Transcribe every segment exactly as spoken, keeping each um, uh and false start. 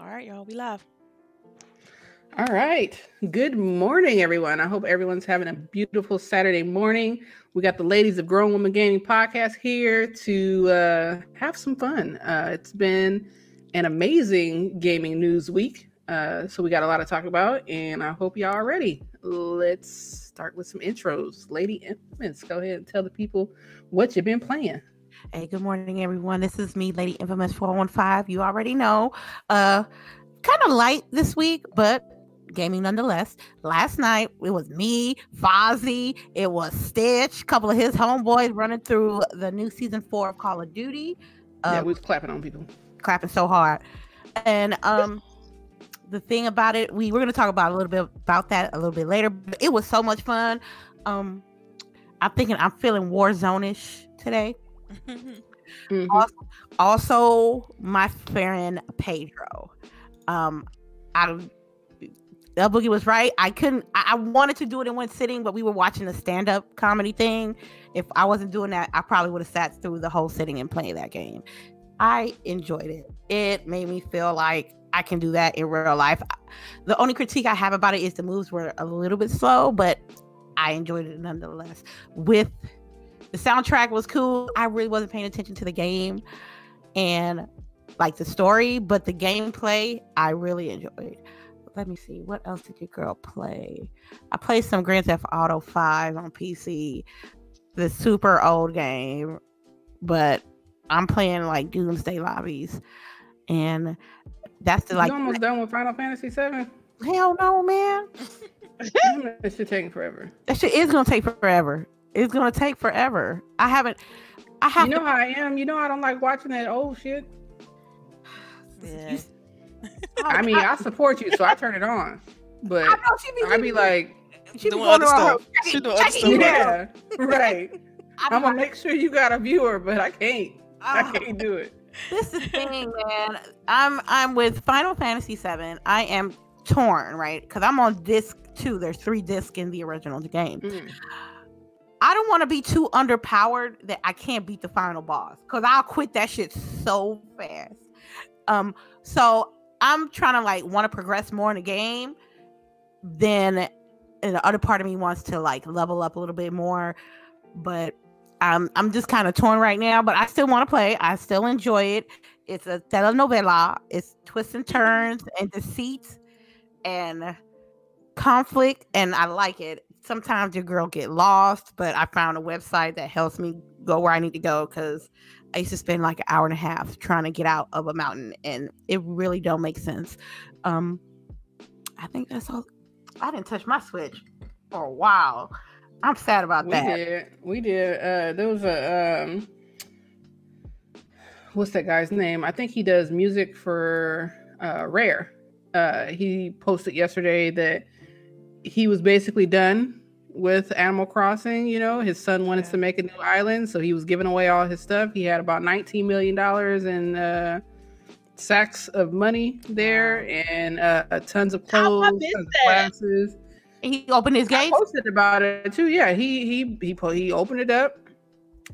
All right, y'all, we live. All right. Good morning, everyone. I hope everyone's having a beautiful Saturday morning. We got the ladies of Grown Woman Gaming Podcast here to uh, have some fun. Uh, it's been an amazing gaming news week, uh, so we got a lot to talk about, and I hope y'all are ready. Let's start with some intros. Lady Infamous, go ahead and tell the people what you've been playing. Hey, good morning, everyone. This is me, Lady Infamous four one five. You already know. Uh, kind of light this week, but gaming nonetheless. Last night, it was me, Fozzie, it was Stitch, a couple of his homeboys running through the new season four of Call of Duty. Um, yeah, we was clapping on people. Clapping so hard. And um, the thing about it, we we're going to talk about a little bit about that a little bit later. But it was so much fun. Um, I'm thinking I'm feeling Warzone-ish today. Mm-hmm. also, also, my friend Pedro. Um, I El Boogie was right. I couldn't. I, I wanted to do it in one sitting, but we were watching a stand-up comedy thing. If I wasn't doing that, I probably would have sat through the whole sitting and played that game. I enjoyed it. It made me feel like I can do that in real life. The only critique I have about it is the moves were a little bit slow, but I enjoyed it nonetheless. With the soundtrack was cool. I really wasn't paying attention to the game and like the story, but the gameplay I really enjoyed. Let me see. What else did your girl play? I played some Grand Theft Auto five on P C, the super old game, but I'm playing like Doomsday Lobbies, and that's the like. You almost done with Final Fantasy seven? Hell no, man. That should take forever. That shit is gonna take forever. It's gonna take forever. I haven't. I have. You know to, how I am. You know I don't like watching that old shit. Yeah. I mean, I support you, so I turn it on. But I know she be, I be like, she be going on. She do other stuff. Yeah, right. I'm, I'm gonna make sure you got a viewer, but I can't. Oh, I can't do it. This is the thing, man. I'm I'm with Final Fantasy seven. I am torn, right? Because I'm on disc two. There's three discs in the original game. Mm. I don't want to be too underpowered that I can't beat the final boss, because I'll quit that shit so fast. Um, so I'm trying to like want to progress more in the game, then and the other part of me wants to like level up a little bit more, but I'm I'm just kind of torn right now. But I still want to play. I still enjoy it. It's a telenovela. It's twists and turns and deceit and conflict, and I like it. Sometimes your girl get lost, but I found a website that helps me go where I need to go, because I used to spend like an hour and a half trying to get out of a mountain, and it really don't make sense. Um, I think that's all. I didn't touch my Switch for a while. I'm sad about we that. Did. We did. Uh, there was a, um, what's that guy's name? I think he does music for uh, Rare. Uh, he posted yesterday that he was basically done with Animal Crossing. You know, his son wanted yeah. to make a new island, so he was giving away all his stuff. He had about nineteen million dollars in uh sacks of money there, wow. and uh tons of clothes, tons of glasses. He opened his game. Posted about it too. Yeah, he he he he opened it up.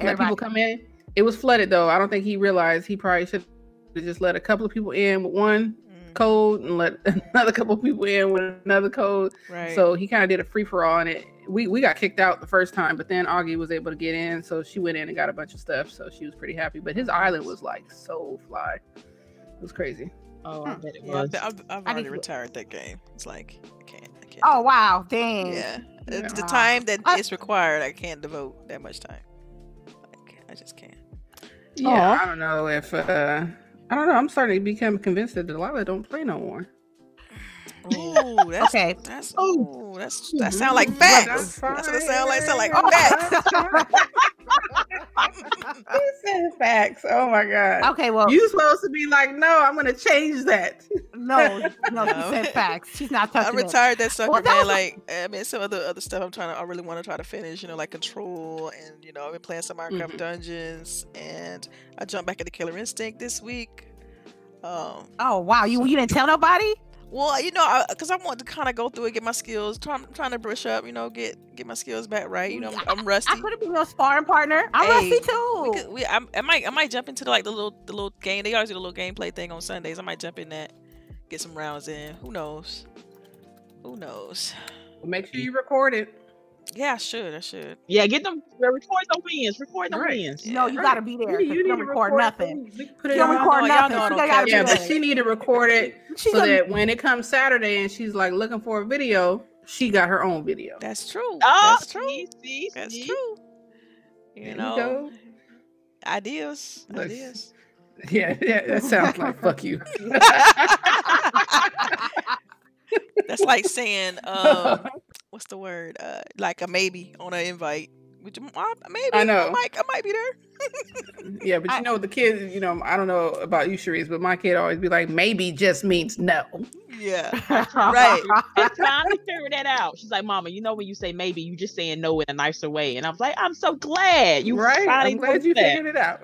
Everybody. Let people come in. It was flooded though. I don't think he realized. He probably should have just let a couple of people in with one code and let another couple of people in with another code. Right. So he kind of did a free for all, and it we we got kicked out the first time, but then Augie was able to get in, so she went in and got a bunch of stuff, so she was pretty happy. But his island was like so fly, it was crazy. Oh, I bet it was. Yeah, I've, I've already retired that game. It's like I can't. I can't. Oh wow, dang. Yeah, yeah. Wow. The time that it's required, I can't devote that much time. Like I just can't. Yeah, oh. I don't know if. uh I don't know. I'm starting to become convinced that Delilah don't play no more. Oh, that's okay. That's oh, that's that sound like facts. That's what it sound like. Sound like oh, facts. Who said facts? Oh my god. Okay, well, you supposed to be like, no, I'm gonna change that. No, no, no. She said facts. She's not touching. I retired that sucker, well, that man. Like, I mean, some of the other stuff I'm trying to, I really want to try to finish. You know, like Control, and you know, I've been playing some Minecraft mm-hmm. Dungeons, and I jumped back into Killer Instinct this week. Um. Oh wow, you you didn't tell nobody. Well, you know, because I, I want to kind of go through it, get my skills, try, trying to brush up, you know, get get my skills back right. You know, I'm, I'm rusty. I could have been your sparring partner. I'm hey, rusty too. We could, we, I, I might I might jump into the, like the little the little game. They always do the little gameplay thing on Sundays. I might jump in that, get some rounds in. Who knows? Who knows? Well, make sure you record it. Yeah, I should. I should. Yeah, get them. Record the wins. Record the right. wins. No, you right. gotta be there. You, you don't record, record nothing. You don't record know, nothing. Know, she don't gotta yeah, but she need to record it she so gonna... that when it comes Saturday and she's like looking for a video, she got her own video. That's true. Oh, that's true. See, see, that's see. true. You there know, you ideas, Let's, ideas. Yeah, yeah, that sounds like fuck you. That's like saying, um, what's the word? Uh, like a maybe on an invite. Would you, uh, maybe I know. I might, I might be there. Yeah, but you I, know the kids. You know, I don't know about you, Sharice, but my kid always be like, maybe just means no. Yeah, right. I'm trying to figure that out. She's like, Mama, you know when you say maybe, you just saying no in a nicer way. And I was like, I'm so glad you right. I'm glad you that. figured it out.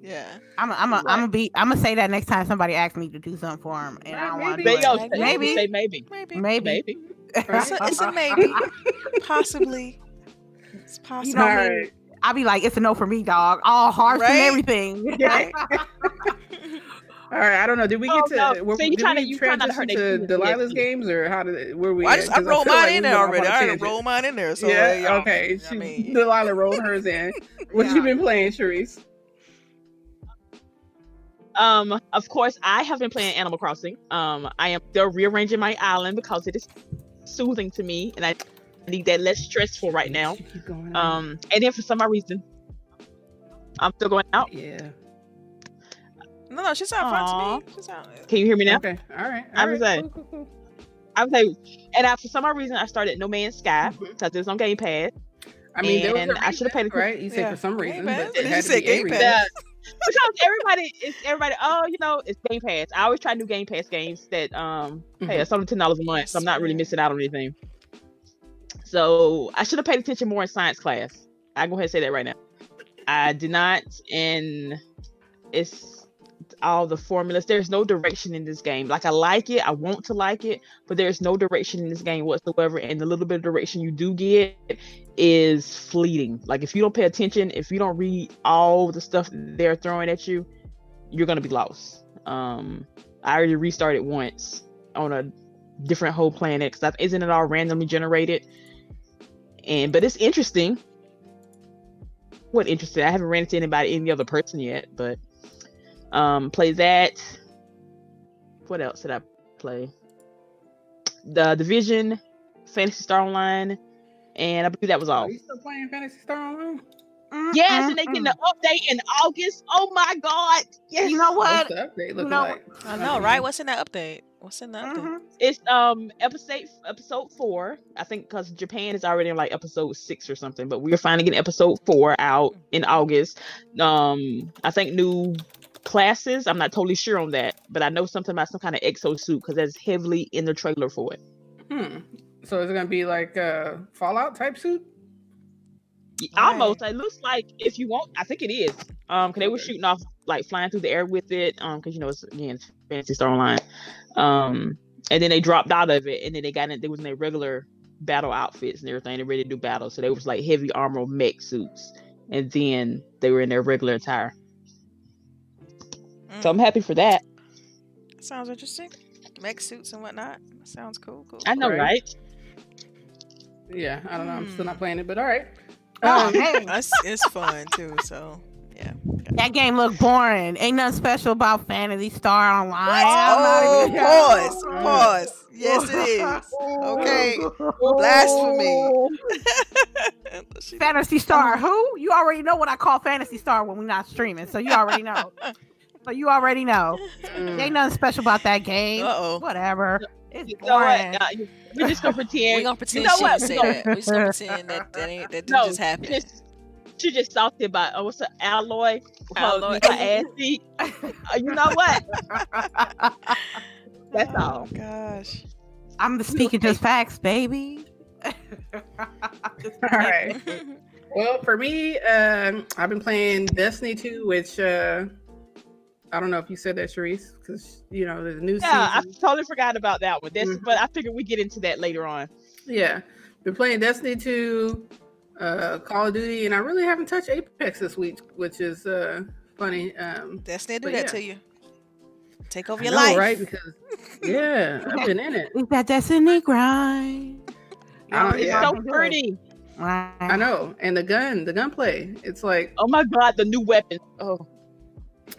Yeah, I'm. A, I'm. A, right. I'm gonna be. I'm gonna say that next time somebody asks me to do something for them, and right, I want to do it. Maybe. Say maybe. Maybe. Maybe. Maybe. It's, a, it's a maybe. Possibly. It's possible. You know right. I mean? I'll be like, it's a no for me, dog. All harsh right? and everything. Yeah. All right. I don't know. Did we oh, get to? No. Were, so did trying we to, transition to Delilah's games, or how did? Where we? Well, I just I rolled I mine like in there already. I already rolled mine in there. So yeah. Uh, okay. She, I mean. Delilah rolled hers in. What yeah. you been playing, Sharice? Um. Of course, I have been playing Animal Crossing. Um. I am still rearranging my island because it is soothing to me, and I need that less stressful right now. Um. And then for some odd reason, I'm still going out. Yeah. No, no, she's not fun to me. She's not... Can you hear me now? Okay, all right. All I was right. like, cool, cool, cool. I was like, and I, for some odd reason, I started No Man's Sky because mm-hmm. it's on Game Pass. I mean, and there was a reason, I should have paid. Right? You said yeah. for some reason, but it had to be Game Pass. Because everybody, it's everybody. Oh, you know, it's Game Pass. I always try new Game Pass games that um, mm-hmm. hey, it's only ten dollars a month, so I'm not really missing out on anything. So I should have paid attention more in science class. I go ahead and say that right now. I did not, and it's. all the formulas. There's no direction in this game. Like, I like it, I want to like it, but there's no direction in this game whatsoever, and the little bit of direction you do get is fleeting. Like, if you don't pay attention, if you don't read all the stuff they're throwing at you, you're gonna be lost. um I already restarted once on a different whole planet because isn't it all randomly generated? And but it's interesting. What interesting? I haven't ran into anybody, any other person yet, but um play that. What else did I play? The Division, Phantasy Star Online, and I believe that was all. Are you still playing Phantasy Star Online? Mm-hmm. Yes, and they getting the update in August. Oh my god. Yes. You know what? What's the update looking no. like? I know, right? What's in that update? What's in that update? Mm-hmm. It's um episode episode four. I think because Japan is already in like episode six or something, but we're finally getting episode four out in August. Um I think new classes, I'm not totally sure on that, but I know something about some kind of exo suit because that's heavily in the trailer for it. Hmm. So is it gonna be like a Fallout type suit? Yeah, almost. It looks like, if you want, I think it is. Um, because they were shooting off, like flying through the air with it. Um, because you know it's again it's Phantasy Star Online. Um, and then they dropped out of it, and then they got in. They was in their regular battle outfits and everything. They ready to do battle, so they was like heavy armor mech suits, and then they were in their regular attire. So I'm happy for that. Sounds interesting. Mech suits and whatnot. Sounds cool. Cool. I know, right? right? Yeah, I don't know. Mm. I'm still not playing it, but all right. Um, hey, it's, it's fun too. So yeah. That game looked boring. Ain't nothing special about Phantasy Star Online. Oh, pause, pause. pause. Yes, it is. Okay, blasphemy. Phantasy Star. Who? You already know what I call Phantasy Star when we're not streaming, so you already know. So you already know. Mm. Ain't nothing special about that game. Uh-oh. Whatever. It's boring. What? Nah, we're just gonna pretend. We're gonna pretend you know she what? Say that. We're just gonna pretend that that, ain't, that no, just happened. Just, she just talked about, oh, what's an alloy? Alloy. My ass seat. uh, you know what? That's oh, all. Gosh. I'm speaking just facts, baby. Just all right. Well, for me, um, I've been playing Destiny two, which... Uh, I don't know if you said that, Sharice, because you know there's a new yeah, season. I totally forgot about that one. That's, mm-hmm. But I figured we get into that later on. Yeah, been playing Destiny two, uh, Call of Duty, and I really haven't touched Apex this week, which is uh, funny. Um, Destiny do that yeah. to you. Take over your know, life. Right? Because, yeah, I've been in it. It's that Destiny grind. Oh, it's yeah. so pretty. Wow. I know. And the gun, the gunplay. It's like, oh my God, the new weapon. Oh.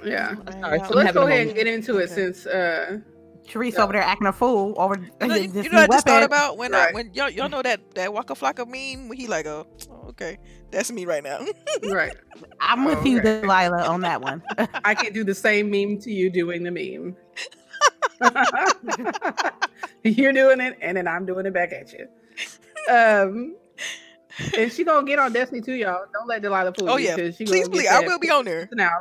Yeah. Oh, sorry, so let's go ahead and get into it okay. since uh Sharice yeah. over there acting a fool over you know, this you know new what I just weapon. thought about when right. I when y'all y'all know that that Waka Flocka meme when he like oh okay that's me right now right I'm with okay. you Delilah on that one. I can do the same meme to you doing the meme. You're doing it and then I'm doing it back at you. Um, and she gonna get on Destiny two, y'all. Don't let Delilah fool you. Oh yeah, you, she please please I will be on there now.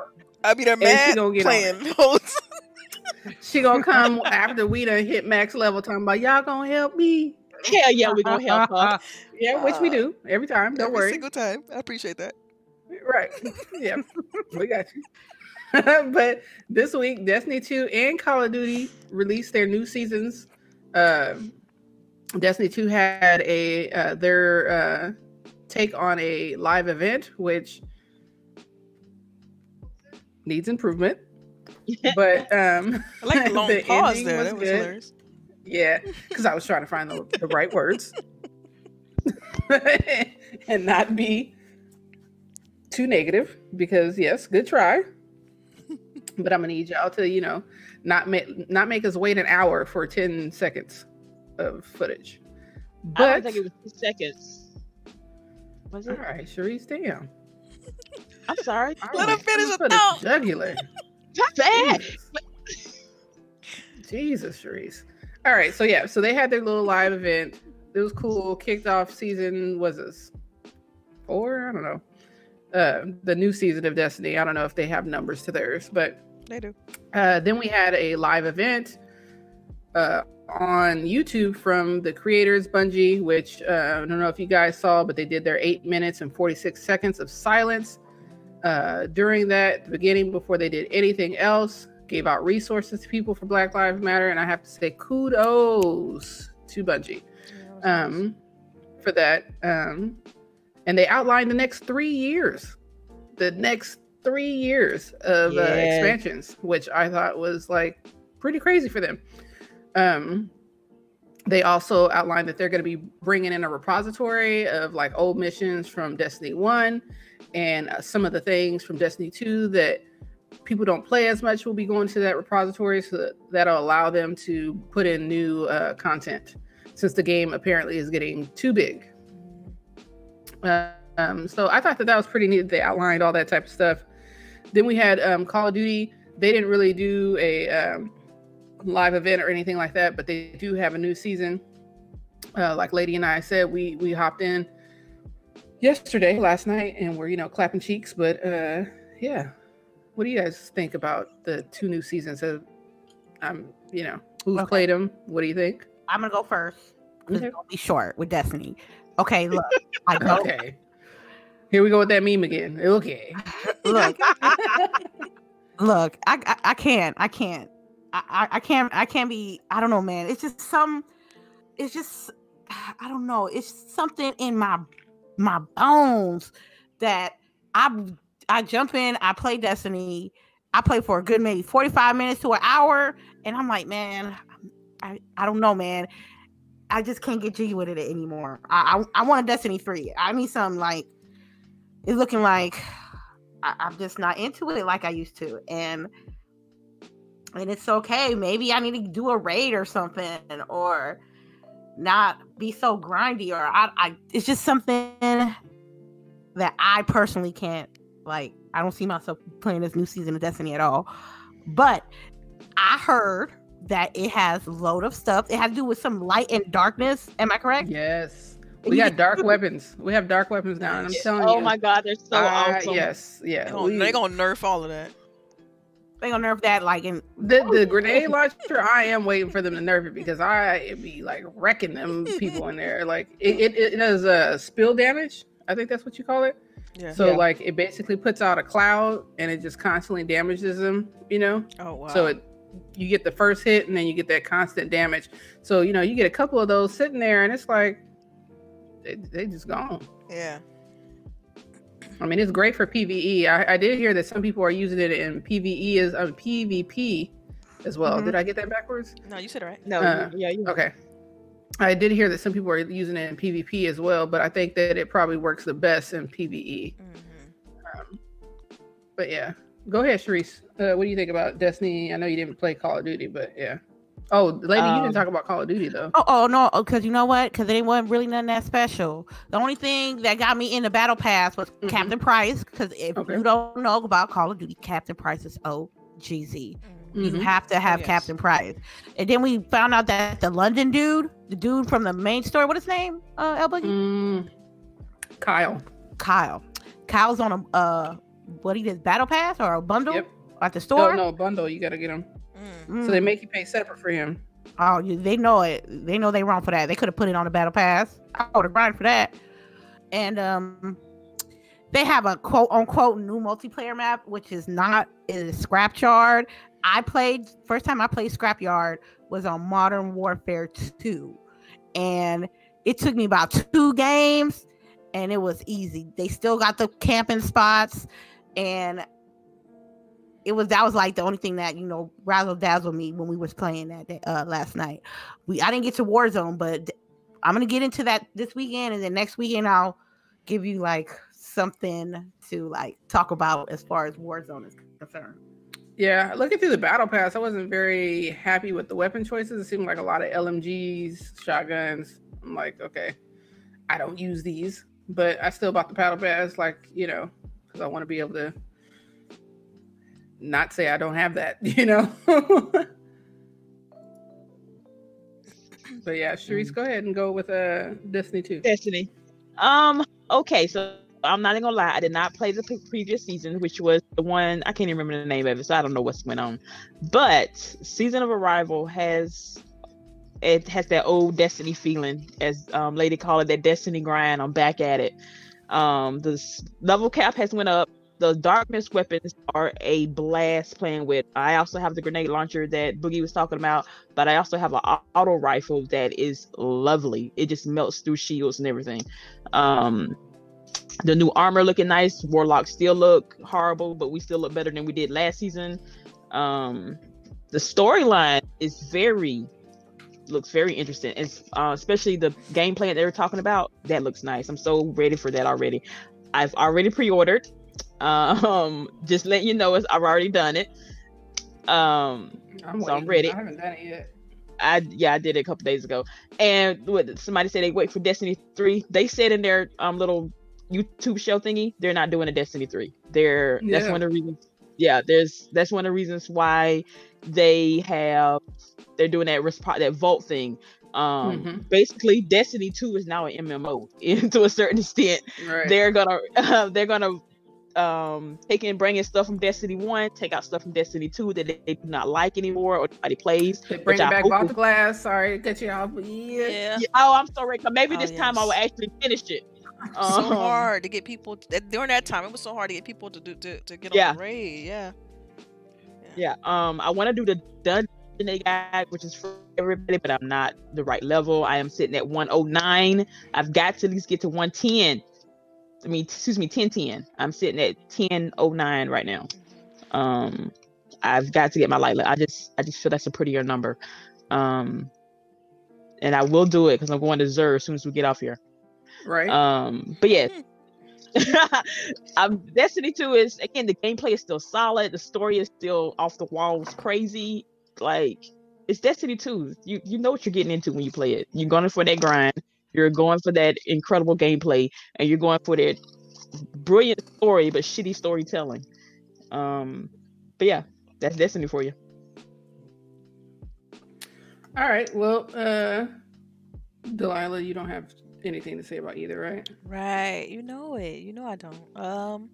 I'll be there mad she gonna get playing. She gonna come after we done hit max level talking about y'all gonna help me. Yeah, yeah, we gonna help her. Yeah, which we do every time. Don't every worry. Every single time. I appreciate that. Right. Yeah. We got you. But this week, Destiny two and Call of Duty released their new seasons. Uh, Destiny two had a uh, their uh, take on a live event, which needs improvement. But um, I like the long the pause there. Was that was good. Hilarious. Yeah, because I was trying to find the, the right words and not be too negative. Because yes, good try, but I'm gonna need y'all to you know not make not make us wait an hour for ten seconds of footage. But I don't think it was two seconds. Was it? All right, Sharice, damn. I'm sorry. All Let right. him finish a thought. Jugular. Bad. Jesus. Jesus, Sharice. All right, so yeah, so they had their little live event. It was cool. Kicked off season was this four? I don't know. Uh, the new season of Destiny. I don't know if they have numbers to theirs, but they do. Uh, then we had a live event uh, on YouTube from the creators Bungie, which uh, I don't know if you guys saw, but they did their eight minutes and forty-six seconds of silence. Uh, during that the beginning, before they did anything else, gave out resources to people for Black Lives Matter, and I have to say kudos to Bungie um, for that. Um, and they outlined the next three years, the next three years of yeah. uh, expansions, which I thought was like pretty crazy for them. Um, they also outlined that they're going to be bringing in a repository of like old missions from Destiny one. And uh, some of the things from Destiny two that people don't play as much will be going to that repository, so that, that'll allow them to put in new uh, content since the game apparently is getting too big. Uh, um, so I thought that that was pretty neat. They outlined all that type of stuff. Then we had um, Call of Duty. They didn't really do a um, live event or anything like that, but they do have a new season. Uh, like Lady and I said, we we hopped in yesterday, last night, and we're, you know, clapping cheeks, but uh, yeah. What do you guys think about the two new seasons? I'm, um, you know, who's okay. played them? What do you think? I'm gonna go first. It's gonna be short with Destiny. Okay, look. I go. Okay. Here we go with that meme again. Okay. Look. Look. I, I I can't. I can't. I I can't. I can't be. I don't know, man. It's just some. It's just. I don't know. It's something in my. my bones that I I jump in, I play Destiny, I play for a good maybe forty-five minutes to an hour, and I'm like, man, I, I don't know, man. I just can't get G with it anymore. I I, I want a Destiny three. I need something like, it's looking like I, I'm just not into it like I used to. And and it's okay. Maybe I need to do a raid or something, or not be so grindy, or I, I it's just something that I personally can't like. I don't see myself playing this new season of Destiny at all. But I heard that it has a load of stuff. It has to do with some light and darkness. Am I correct? Yes, we got dark weapons. We have dark weapons now, and I'm telling oh you. Oh my God, they're so uh, awesome. Yes, yeah. They're gonna, they gonna nerf all of that. They gonna nerf that like in the the grenade launcher. I am waiting for them to nerf it because I it be like wrecking them people in there. Like it it, it does uh, spill damage. I think that's what you call it. Yeah. So yeah. like it basically puts out a cloud and it just constantly damages them. You know. Oh wow. So it you get the first hit and then you get that constant damage. So you know you get a couple of those sitting there and it's like they they just gone. Yeah. I mean, it's great for P V E. I, I did hear that some people are using it in P V E as a P V P as well. Mm-hmm. Did I get that backwards? No, you said it right. No, uh, you, yeah, you okay. I did hear that some people are using it in PvP as well, but I think that it probably works the best in PvE. Mm-hmm. Um, but yeah, go ahead, Sharice. Uh, what do you think about Destiny? I know you didn't play Call of Duty, but yeah. Oh, lady, um, you didn't talk about Call of Duty though. Oh, oh no, because you know what? Because it wasn't really nothing that special. The only thing that got me in the battle pass was mm-hmm. Captain Price. Because if okay. you don't know about Call of Duty, Captain Price is O G Z. Mm-hmm. You have to have oh, yes. Captain Price. And then we found out that the London dude, the dude from the main story, what is his name? Uh, El Boogie? Mm, Kyle. Kyle. Kyle's on a uh, what he did, battle pass or a bundle yep. at the store. No, no bundle. You gotta get him. Mm. So they make you pay separate for him. Oh, they know it. They know they wrong for that. They could have put it on the battle pass. I would have grind for that. And um, they have a quote unquote new multiplayer map, which is not it is Scrapyard. I played first time I played Scrapyard was on Modern Warfare two, and it took me about two games, and it was easy. They still got the camping spots, and it was that was like the only thing that, you know, razzle dazzled me when we was playing that day, uh, last night. We I didn't get to Warzone, but I'm gonna get into that this weekend, and then next weekend I'll give you like something to like talk about as far as Warzone is concerned. Yeah, looking through the battle pass, I wasn't very happy with the weapon choices. It seemed like a lot of L M Gs, shotguns. I'm like, okay, I don't use these, but I still bought the battle pass, like, you know, because I want to be able to not say I don't have that, you know. But yeah, Sharice, go ahead and go with uh Destiny two. Destiny. Um. Okay, so I'm not even gonna lie, I did not play the pre previous season, which was the one I can't even remember the name of it, so I don't know what's going on. But Season of Arrival has it has that old Destiny feeling, as um, Lady called it, that Destiny grind. I'm back at it. Um, the level cap has went up. The darkness weapons are a blast playing with. I also have the grenade launcher that Boogie was talking about, but I also have an auto rifle that is lovely. It just melts through shields and everything. Um, the new armor looking nice. Warlocks still look horrible, but we still look better than we did last season. Um, the storyline is very, looks very interesting. And uh, especially the gameplay that they were talking about, that looks nice. I'm so ready for that already. I've already pre-ordered. Um, just letting you know, I've already done it. Um, I'm so I'm ready. I haven't done it yet. I yeah, I did it a couple days ago. And what, somebody said they wait for Destiny three. They said in their um little YouTube show thingy, they're not doing a Destiny three. They're yeah. that's one of the reasons. Yeah, there's that's one of the reasons why they have they're doing that that vault thing. Um, mm-hmm. Basically, Destiny two is now an M M O to a certain extent. Right. They're gonna uh, they're gonna um taking bringing stuff from Destiny one, take out stuff from Destiny two that they, they do not like anymore or nobody plays. They bring it back off the glass. Sorry to cut you off. Yeah. yeah. Oh, I'm sorry. Maybe oh, this yes. time I will actually finish it. Um, so hard to get people to, during that time. It was so hard to get people to do to, to get yeah. on the raid. Yeah. Yeah. yeah. Um, I want to do the dungeon they got, which is for everybody, but I'm not the right level. I am sitting at one oh nine. I've got to at least get to one ten. I mean, excuse me, ten ten. I'm sitting at ten oh nine right now. Um, I've got to get my light. I just, I just feel that's a prettier number. Um, and I will do it because I'm going to Xur as soon as we get off here. Right. Um, but yeah, I'm, Destiny two is again the gameplay is still solid. The story is still off the walls, crazy. Like it's Destiny two. You you know what you're getting into when you play it. You're going for that grind. You're going for that incredible gameplay, and you're going for that brilliant story, but shitty storytelling. Um, but yeah, that's Destiny for you. All right. Well, uh, Delilah, you don't have anything to say about either, right? Right. You know it. You know I don't. Um.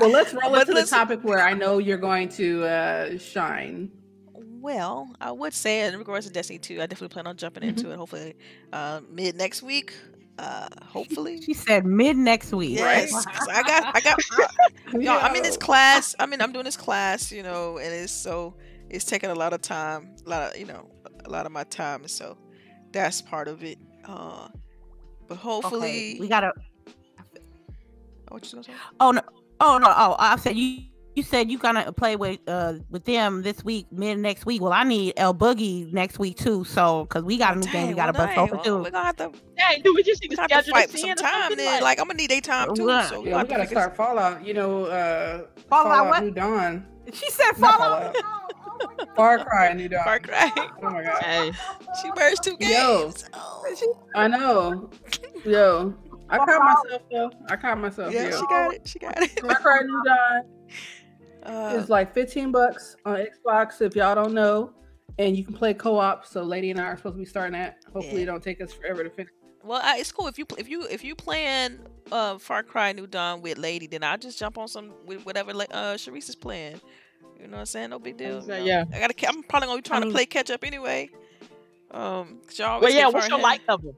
Well, let's roll into the topic where I know you're going to uh, shine. Well, I would say in regards to Destiny two, I definitely plan on jumping into mm-hmm. it. Hopefully, uh, mid next week. Uh, hopefully, she said mid next week. Yes, right? I got, I got. Yo. Yo, I'm in this class. I mean, I'm doing this class, you know, and it's so it's taking a lot of time, a lot of you know, a lot of my time, and so that's part of it. Uh, but hopefully, okay. we gotta. Oh, what you gonna say? Oh no! Oh no! Oh, I said you. You said you're going to play with uh, with them this week, mid next week. Well, I need El Boogie next week, too. So, because we got a new game, we got to bust over, too. We're going to have to fight for some time, then. Like, I'm going to need their time, too. Yeah, so yeah, we got to start Fallout, you know. Uh, Fallout, Fallout what? New Dawn. She said Fallout. Far Cry, New Dawn. Far Cry. Oh, my God. Hey. She merged two games. Yo. Oh. I know. Yo. I caught myself, though. I caught myself. Yeah, yo. She got it. She got it. Far Cry, New Dawn. Uh, it's like fifteen bucks on Xbox if y'all don't know, and you can play co-op. So Lady and I are supposed to be starting that. Hopefully yeah. It don't take us forever to finish. Well, I, it's cool if you if you if you playing uh, Far Cry New Dawn with Lady, then I'll just jump on some with whatever uh, Sharice is playing. You know what I'm saying? No big deal. No. Yeah, I gotta. I'm probably gonna be trying I mean, to play catch up anyway. Um, y'all. Well, yeah. What's your ahead. light level?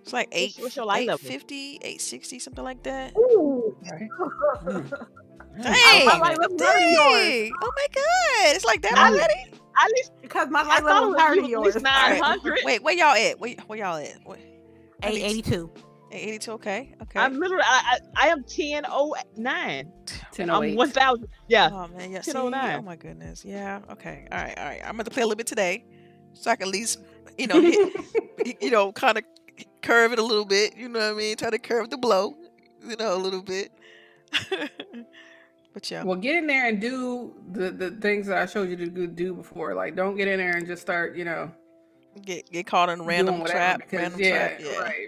It's like eight. What's your light eight level? eight fifty, eight sixty, something like that. Ooh. Right. Mm. Dang, oh, my dang. Dang. Oh my god, it's like that I, already? At least because my life level was higher than yours. nine hundred. Wait, where y'all at? Where, where y'all at? Where? eight eighty-two. eight eighty-two, okay. Okay. I'm literally, I, I, I am ten oh nine. ten oh eight. I'm one thousand. Yeah. Oh man, yeah. See, oh my goodness. Yeah, okay. All right, all right. I'm going to play a little bit today so I can at least, you know, hit, you know, kind of curve it a little bit. You know what I mean? Try to curve the blow, you know, a little bit. But yeah. Well, get in there and do the, the things that I showed you to do before. Like, don't get in there and just start, you know. Get get caught in a random trap. Because, random yeah, trap. Yeah, right, right,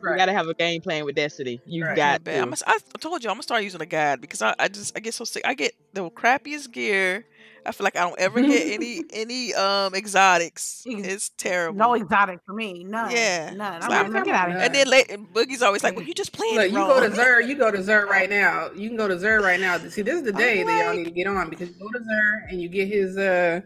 right. You got to have a game plan with Destiny. You right. got to. I'm a, I told you, I'm going to start using a guide because I, I just, I get so sick. I get the crappiest gear. I feel like I don't ever get any any um exotics. It's terrible. No exotic for me. None. Yeah. None. I'm like, like, get out of here. And then late, and Boogie's always like, well, you just playing Look, it wrong. You go to Xur. You go to Xur right now. You can go to Xur right now. See, this is the day like... that y'all need to get on because you go to Xur and you get his uh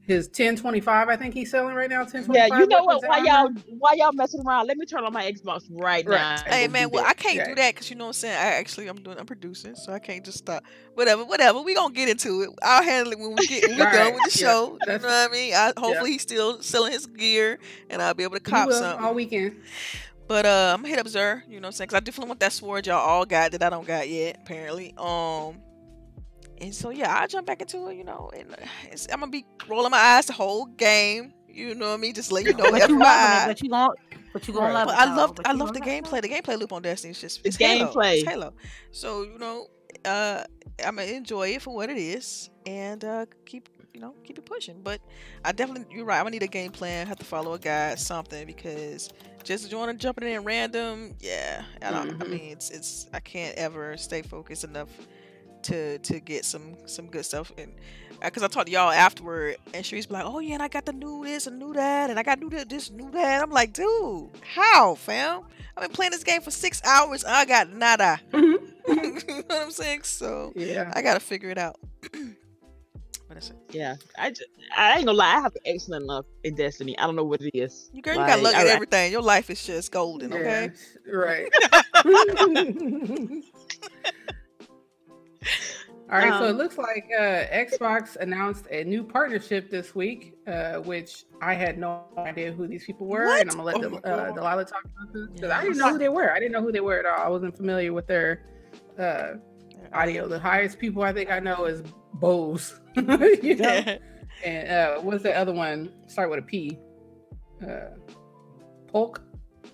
his ten twenty-five. I think he's selling right now. ten twenty-five. Yeah. You know what? Why y'all why y'all messing around? Let me turn on my Xbox right, right. now. Hey man, well I can't okay. do that because you know what I'm saying. I actually I'm doing I'm producing, so I can't just stop. Whatever, whatever. We gonna get into it. I'll handle it when we get when we're right. done with the yeah. show. That's, you know what I mean? I, hopefully yeah. he's still selling his gear, and I'll be able to cop some all weekend. But uh, I'm gonna hit up Xur. You know what I'm saying? Because I definitely want that sword y'all all got that I don't got yet. Apparently, um. And so, yeah, I jump back into it, you know, and it's, I'm going to be rolling my eyes the whole game. You know what I mean? Just let you know. But you love it. But you going to love it. I love, I love the gameplay. The gameplay loop on Destiny is just, it's gameplay. It's Halo. So, you know, uh, I'm going to enjoy it for what it is and uh, keep, you know, keep it pushing. But I definitely, you're right, I'm going to need a game plan. I have to follow a guide, something, because just joining, jumping in random, yeah. I, don't, mm-hmm. I mean, it's, it's, I can't ever stay focused enough to to get some some good stuff. And because uh, I talked to y'all afterward and she's like, oh yeah, and I got the new this and new that and I got new this new that. I'm like, dude, how fam? I've been playing this game for six hours. I got nada. Mm-hmm. You know what I'm saying? So yeah, I gotta figure it out. What yeah, I just, I ain't gonna lie, I have to excellent enough in Destiny. I don't know what it is. You girl, like, you got luck at right. everything. Your life is just golden. Yeah, okay, right. All right, um, so it looks like uh, Xbox announced a new partnership this week, uh, which I had no idea who these people were, what? and I'm gonna let oh them, uh, Delilah talk about this because yeah. I didn't know who they were. I didn't know who they were at all. I wasn't familiar with their uh, audio. The highest people I think I know is Bose, you know? And uh, what's the other one? Start with a P. Uh, Polk.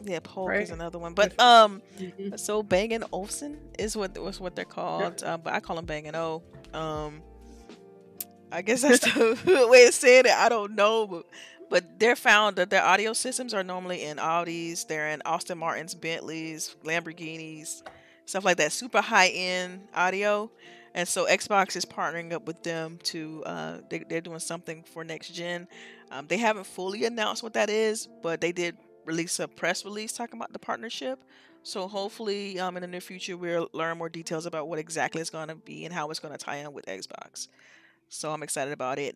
Yeah, Polk right. is another one, but um, mm-hmm. so Bang and Olufsen is what was what they're called, yeah. um, but I call them Bang and O. Um, I guess that's the way of saying it. I don't know, but, but they're found that their audio systems are normally in Audis, they're in Aston Martins, Bentleys, Lamborghinis, stuff like that, super high end audio. And so Xbox is partnering up with them to, uh, they, they're doing something for next gen. Um, they haven't fully announced what that is, but they did release a press release talking about the partnership. So hopefully um in the near future we'll learn more details about what exactly it's going to be and how it's going to tie in with Xbox. So I'm excited about it.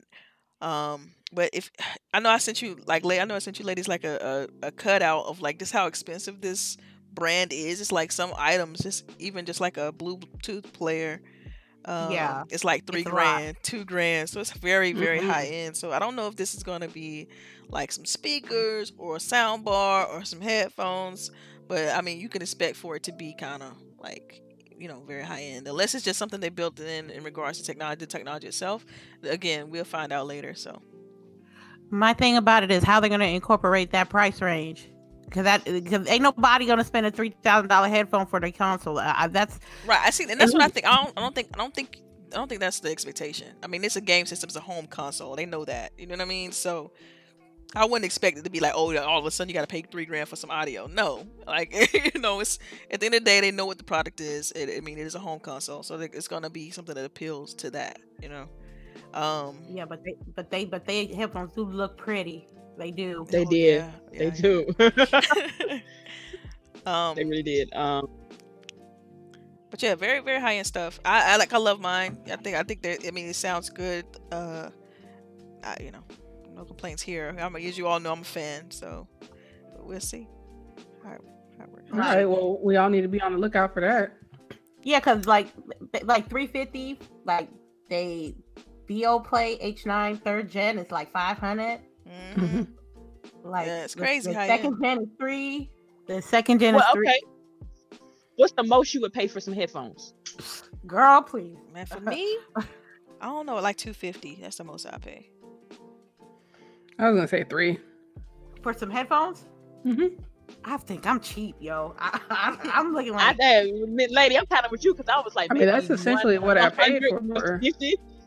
Um but if I know I sent you like I know I sent you ladies like a, a, a cutout of like just how expensive this brand is. It's like some items, just even just like a Bluetooth player, um, yeah, it's like three it's grand two grand, so it's very very mm-hmm. high end. So I don't know if this is going to be like some speakers or a sound bar or some headphones, but I mean you can expect for it to be kind of like you know, very high end, unless it's just something they built in in regards to technology, the technology itself. Again, we'll find out later. So my thing about it is how they're going to incorporate that price range. Cause that, cause ain't nobody gonna spend a three thousand dollar headphone for their console. I, that's right. I see, and that's what I think. I don't, I don't think. I don't think. I don't think that's the expectation. I mean, it's a game system. It's a home console. They know that. You know what I mean? So I wouldn't expect it to be like, oh, all of a sudden you got to pay three grand for some audio. No, like you know, it's at the end of the day they know what the product is. It, I mean, it is a home console, so it's gonna be something that appeals to that. You know. Um, yeah, but they, but they, but they headphones do look pretty. They do. They oh, did. Yeah, yeah, they yeah. do. um, they really did. Um, but yeah, very very high end stuff. I, I like. I love mine. I think. I think that. I mean, it sounds good. Uh, I, you know, no complaints here. I'm as you all know, I'm a fan. So but we'll see. All right. All right. Well, we all need to be on the lookout for that. Yeah, cause like like three fifty, like they B O Play H nine third gen is like five hundred. Mm-hmm. Like yeah, it's crazy. The, the second gen is three. The second gen well, is three. Okay. What's the most you would pay for some headphones? Girl, please. Man, for me, I don't know. Like two fifty. That's the most I pay. I was gonna say three for some headphones. Mm-hmm. I think I'm cheap, yo. I, I, I'm looking like I, lady. I'm kind of with you because I was like, I mean, that's essentially what I paid for.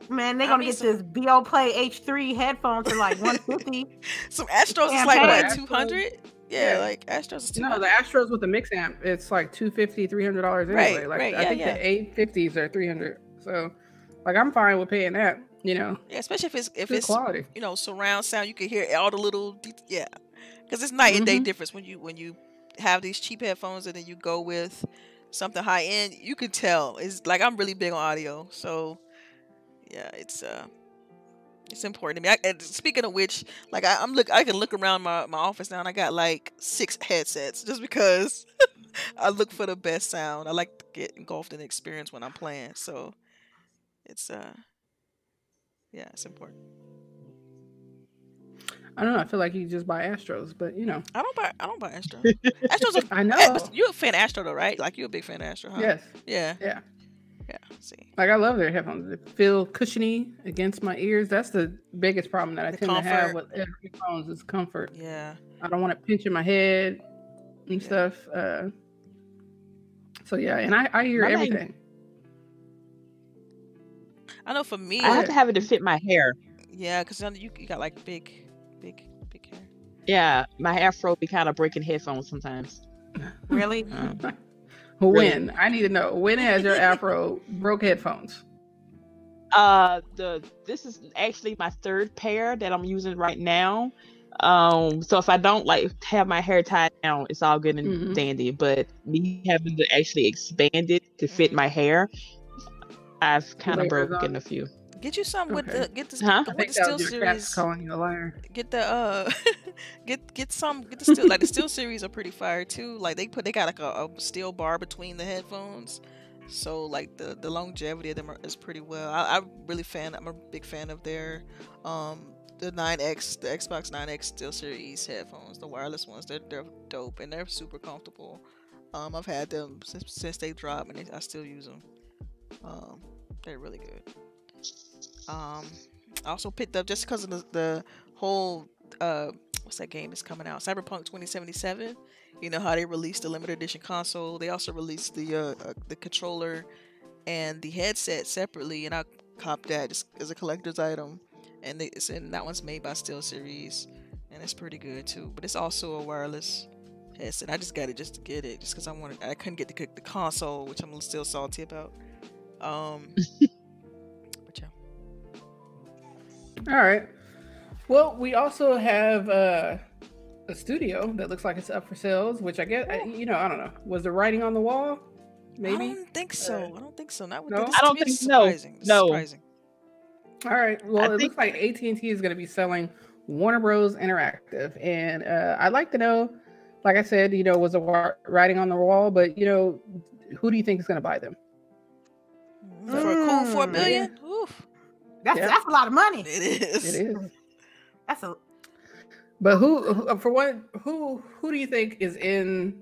Man, they're gonna get some... this B O Play H three headphones for like one fifty. Some Astros is like what, two hundred? Yeah, yeah, like Astros is two hundred. No, the Astros with the mix amp, it's like two fifty, three hundred dollars anyway. Right, like right, I yeah, think yeah. the eight fifties are three hundred. So like I'm fine with paying that, you know. Yeah, especially if it's if good it's quality. You know, surround sound, you can hear all the little yeah. Cuz it's night mm-hmm. and day difference when you when you have these cheap headphones and then you go with something high end, you can tell. It's like I'm really big on audio, so yeah, it's uh, it's important to me. I, and speaking of which, like I, I'm look, I can look around my, my office now, and I got like six headsets just because I look for the best sound. I like to get engulfed in the experience when I'm playing, so it's uh, yeah, it's important. I don't know. I feel like you just buy Astros, but you know, I don't buy. I don't buy Astros. Astros, are, I know. You're a fan of Astro though, right? Like you're a big fan of Astro, huh? Yes. Yeah. Yeah. Yeah, see. Like I love their headphones. They feel cushiony against my ears. That's the biggest problem that I the tend comfort. to have with headphones is comfort. Yeah, I don't want to pinch in my head and yeah. stuff. Uh, so yeah, and I, I hear my everything. Name. I know for me, I have to have it to fit my hair. Yeah, because you you got like big, big, big hair. Yeah, my afro be kind of breaking headphones sometimes. Really. um. When? Really? I need to know. When has your afro broke headphones? Uh, the this is actually my third pair that I'm using right now. Um, so if I don't like have my hair tied down, it's all good and mm-hmm. dandy. But me having to actually expand it to fit mm-hmm. my hair, I've kind of broken a few. Get you some okay. with the get the, huh? the, with the Steel Series. Calling you a liar. Get the uh, get get some get the Steel like the Steel Series are pretty fire too. Like they put they got like a, a steel bar between the headphones, so like the the longevity of them are, is pretty well. I, I'm really fan. I'm a big fan of their um the nine X the Xbox nine X Steel Series headphones, the wireless ones. They're they're dope and they're super comfortable. Um, I've had them since since they dropped and they, I still use them. Um, they're really good. Um, I also picked up just because of the, the whole uh, what's that game is coming out? Cyberpunk twenty seventy-seven. You know how they released the limited edition console. They also released the uh, uh, the controller and the headset separately, and I copped that just as a collector's item. And, they, it's, and that one's made by SteelSeries, and it's pretty good too. But it's also a wireless headset. I just got it just to get it, just because I wanted. I couldn't get the the console, which I'm still salty about. Um. All right. Well, we also have uh, a studio that looks like it's up for sales, which I guess, I, you know, I don't know. Was the writing on the wall? Maybe. I don't think so. Uh, I don't think so. Not with no? this I don't think surprising. No. Surprising. All right. Well, I it looks like A T and T is going to be selling Warner Bros. Interactive, and uh, I'd like to know, like I said, you know, was the writing on the wall? But you know, who do you think is going to buy them? Mm, so, for a cool four billion. Yeah. Oof. That's yeah. that's a lot of money. It is. It is. That's a. But who, who for one who who do you think is in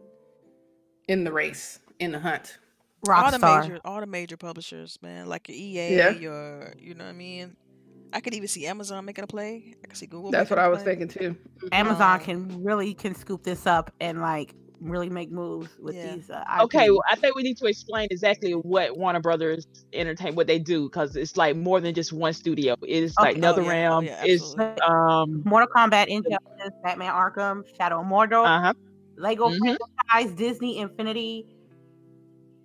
in the race in the hunt? all the Rockstar. major all the major publishers, man, like your E A, yeah. your you know what I mean. I could even see Amazon making a play. I could see Google. That's what I was play. thinking too. Amazon um, can really can scoop this up and like really make moves with yeah. these. Uh, okay, well, I think we need to explain exactly what Warner Brothers Entertainment, what they do, because it's like more than just one studio. It's okay. like another oh, yeah. realm. Oh, yeah, it's um, Mortal Kombat, Intel, Batman Arkham, Shadow of Mordor, uh-huh. Lego mm-hmm. franchise, Disney Infinity.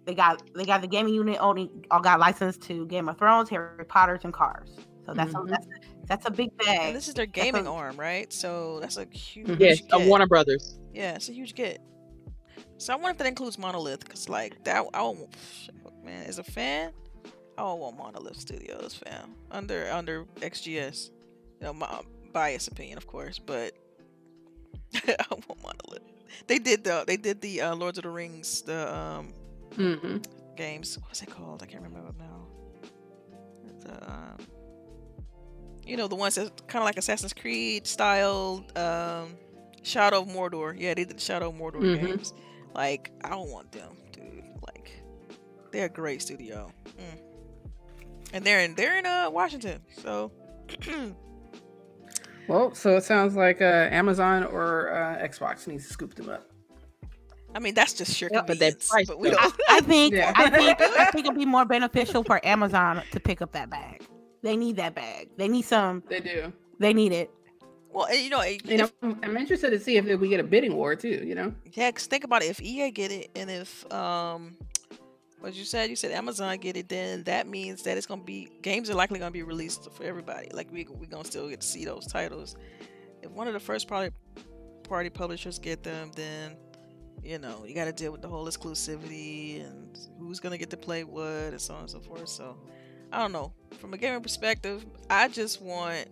They got they got the gaming unit only all got licensed to Game of Thrones, Harry Potter, and Cars. So that's mm-hmm. a, that's a, that's a big bag. And this is their gaming a, arm, right? So that's a huge. Yeah, a Warner Brothers. Yeah, it's a huge get. So I wonder if that includes Monolith, because like that, I don't, man, as a fan, I don't want Monolith Studios, fam. Under under X G S, you know, my biased opinion, of course, but I don't want Monolith. They did the they did the uh, Lords of the Rings the um mm-hmm. games. What's it called? I can't remember now. The um. You know, the ones that's kind of like Assassin's Creed style, um, Shadow of Mordor. Yeah, they did the Shadow of Mordor mm-hmm. games. Like, I don't want them, dude. Like, they're a great studio, mm. and they're in they're in uh, Washington. So, well, so it sounds like uh, Amazon or uh, Xbox needs to scoop them up. I mean, that's just sure. Yeah, but that price, but we don't. I, I think yeah. I think I think it'd be more beneficial for Amazon to pick up that bag. They need that bag. They need some. They do. They need it. Well, you know, if, you know, I'm interested to see if we get a bidding war too. You know. Yeah, cause think about it. If E A get it, and if um, what you said, you said Amazon get it, then that means that it's gonna be games are likely gonna be released for everybody. Like we we gonna still get to see those titles. If one of the first party party publishers get them, then you know you got to deal with the whole exclusivity and who's gonna get to play what and so on and so forth. So. I don't know. From a gaming perspective, I just want,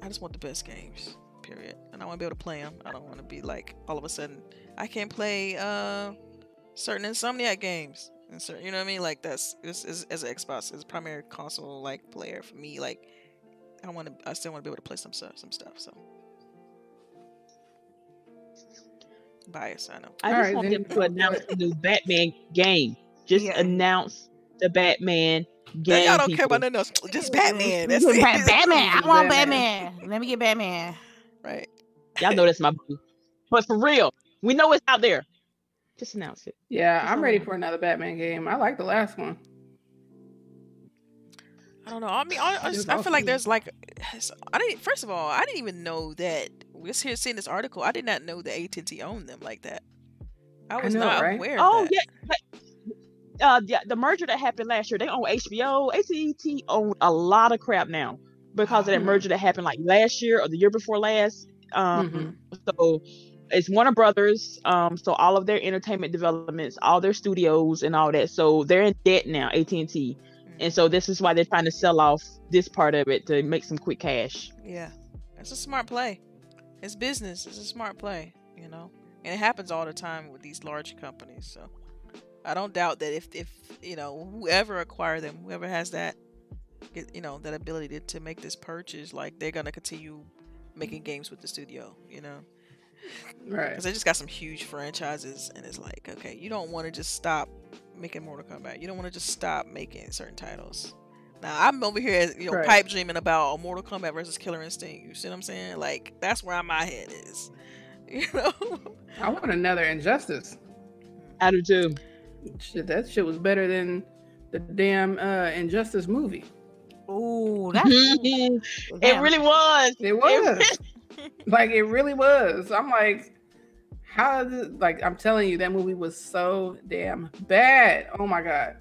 I just want the best games. Period. And I want to be able to play them. I don't want to be like all of a sudden I can't play uh, certain Insomniac games. And certain, you know what I mean? Like that's this is as an Xbox as a primary console like player for me. Like I want to, I still want to be able to play some stuff, some stuff. So bias, I know. I all just right, want them to announce the new Batman game. Just yeah. announce the Batman. Game y'all don't people. care about nothing else. Just Batman. That's it. Batman. I want Batman. Batman. Let me get Batman. Right. Y'all know that's my boo. But for real, we know it's out there. Just announce it. Yeah, just I'm ready it. for another Batman game. I like the last one. I don't know. I mean, I, I, just, I feel like there's like, I didn't. First of all, I didn't even know that. We're here seeing this article. I did not know that A T and T owned them like that. I was I know, not right? aware. Oh of that. yeah. But, Uh, the, the merger that happened last year, they own H B O. A T and T own a lot of crap now because of that mm-hmm. merger that happened like last year or the year before last. Um, mm-hmm. So it's Warner Brothers. Um, so all of their entertainment developments, all their studios and all that. So they're in debt now, A T and T. Mm-hmm. And so this is why they're trying to sell off this part of it to make some quick cash. Yeah, that's a smart play. It's business. It's a smart play, you know. And it happens all the time with these large companies, so. I don't doubt that if, if you know, whoever acquire them, whoever has that, you know, that ability to, to make this purchase, like, they're going to continue making games with the studio, you know? Right. Because they just got some huge franchises, and it's like, okay, you don't want to just stop making Mortal Kombat. You don't want to just stop making certain titles. Now, I'm over here, you know, right. pipe dreaming about Mortal Kombat versus Killer Instinct. You see what I'm saying? Like, that's where my head is, you know? I want another Injustice. I do, too. Shit, that shit was better than the damn uh, Injustice movie. Oh, that's mm-hmm. it really was. It was like it really was. I'm like, how? Is it? Like I'm telling you, that movie was so damn bad. Oh my god.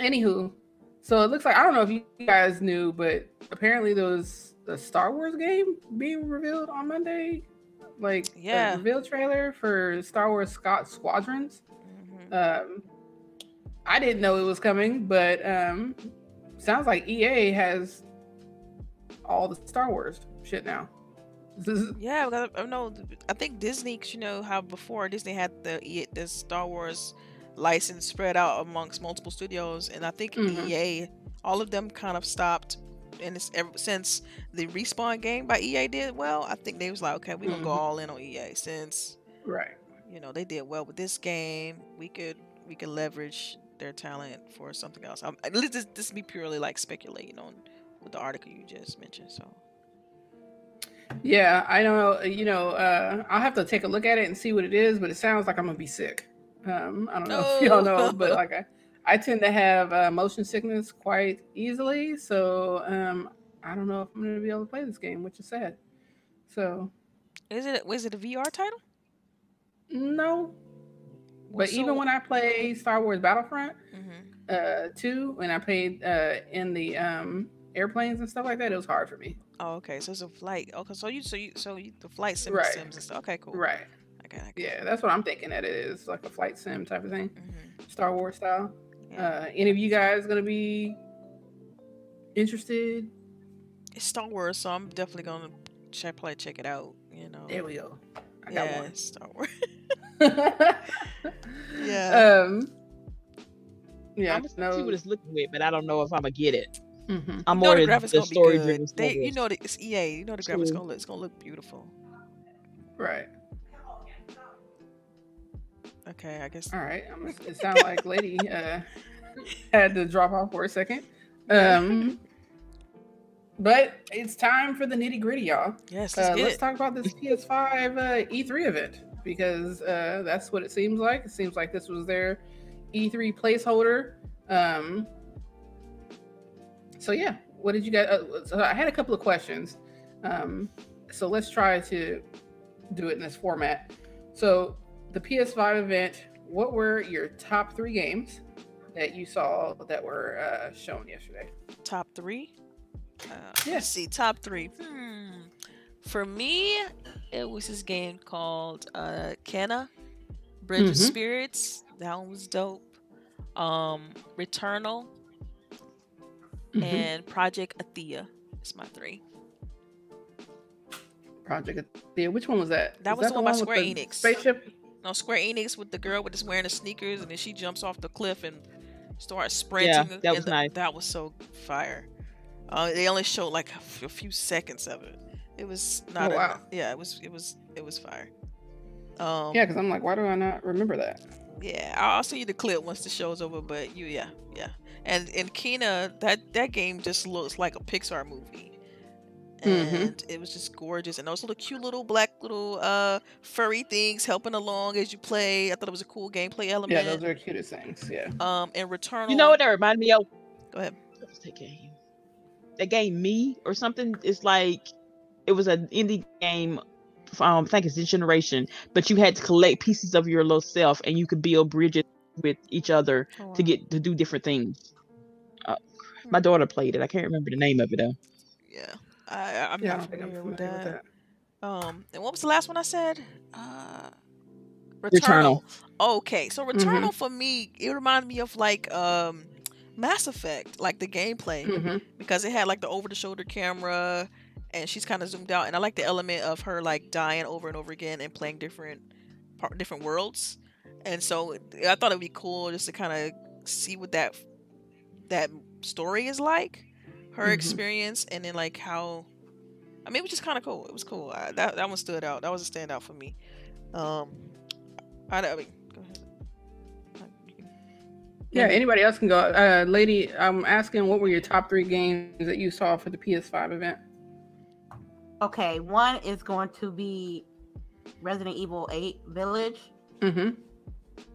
Anywho, so it looks like I don't know if you guys knew, but apparently there was a Star Wars game being revealed on Monday. Like yeah, a reveal trailer for Star Wars Scott Squadrons. Um, I didn't know it was coming, but um, sounds like E A has all the Star Wars shit now. Yeah, I, I know. I think Disney, cause you know how before Disney had the the Star Wars license spread out amongst multiple studios, and I think mm-hmm. E A, all of them kind of stopped. And it's ever since the Respawn game by E A did well, I think they was like, okay, we're gonna mm-hmm. go all in on E A since right. You know, they did well with this game. We could we can leverage their talent for something else. I'm, this this me purely like speculating on with the article you just mentioned. So yeah, I don't know. You know, uh, I'll have to take a look at it and see what it is. But it sounds like I'm gonna be sick. Um, I don't know no. if y'all know, but like I, I tend to have uh, motion sickness quite easily. So um, I don't know if I'm gonna be able to play this game, which is sad. So is it is it a V R title? No. But so, even when I play Star Wars Battlefront mm-hmm. uh, two, when I played uh, in the um, airplanes and stuff like that, it was hard for me. Oh, okay. So it's a flight. Okay, so you so you so you, the flight sim right. sims and stuff. Okay, cool. Right. Okay. okay. Yeah, that's what I'm thinking. That it is like a flight sim type of thing, mm-hmm. Star Wars style. Yeah. Uh, any of you guys gonna be interested? It's Star Wars, so I'm definitely gonna check play check it out. You know. There we go. I got yeah, one. Star Wars. yeah. Um, yeah. I'm gonna no. see what it's looking with, but I don't know if I'm gonna get it. Mm-hmm. I'm more the, the story driven. They, you know, the, it's E A. You know, the graphics it's gonna look. It's gonna look beautiful. Right. Okay, I guess. All right. I'm, it sounds like Lady uh, had to drop off for a second. Um, but it's time for the nitty gritty, y'all. Yes. Let's, uh, let's talk about this P S five uh, E three event. Because uh, that's what it seems like. It seems like this was their E three placeholder. Um, so yeah, what did you guys? Uh, so I had a couple of questions. Um, so let's try to do it in this format. So the P S five event. What were your top three games that you saw that were uh, shown yesterday? Top three. Uh, yeah. Let's see, top three. Hmm. For me, it was this game called uh, Kena, Bridge mm-hmm. of Spirits. That one was dope. Um, Returnal mm-hmm. and Project Athia. It's my three. Project Athia. Which one was that? That was, was that the one by Square Enix. Spaceship? No, Square Enix with the girl with this wearing the sneakers, and then she jumps off the cliff and starts sprinting. Yeah, that was the, nice. That was so fire. Uh, they only showed like a, f a few seconds of it. It was not. Oh, wow. A, yeah, it was. It was. It was fire. Um, yeah, because I'm like, why do I not remember that? Yeah, I'll, I'll send you the clip once the show's over. But you, yeah, yeah. And and Kena, that that game just looks like a Pixar movie, and mm-hmm. it was just gorgeous. And also the cute little black little uh furry things helping along as you play. I thought it was a cool gameplay element. Yeah, those are the cutest things. Yeah. Um, and Returnal. You know what that reminded me of? Go ahead. What was that game? That game, Me or something. It's like. It was an indie game, um, I think it's this generation, but you had to collect pieces of your little self and you could build bridges with each other oh, wow. to get to do different things. Uh, my daughter played it. I can't remember the name of it though. Yeah, I, I'm yeah, not familiar, familiar with that. With that. Um, and what was the last one I said? Uh, Returnal. Returnal. Okay, so Returnal mm-hmm. for me, it reminded me of like um, Mass Effect, like the gameplay, mm-hmm. because it had like the over-the-shoulder camera. And she's kind of zoomed out, and I like the element of her like dying over and over again and playing different, different worlds. And so I thought it'd be cool just to kind of see what that that story is like, her mm-hmm. experience, and then like how. I mean, it was just kind of cool. It was cool. I, that that one stood out. That was a standout for me. Um, I, I mean, go ahead. Yeah, anybody else can go. Uh, Lady, I'm asking, what were your top three games that you saw for the P S five event? Okay, one is going to be Resident Evil eight Village. Mm-hmm.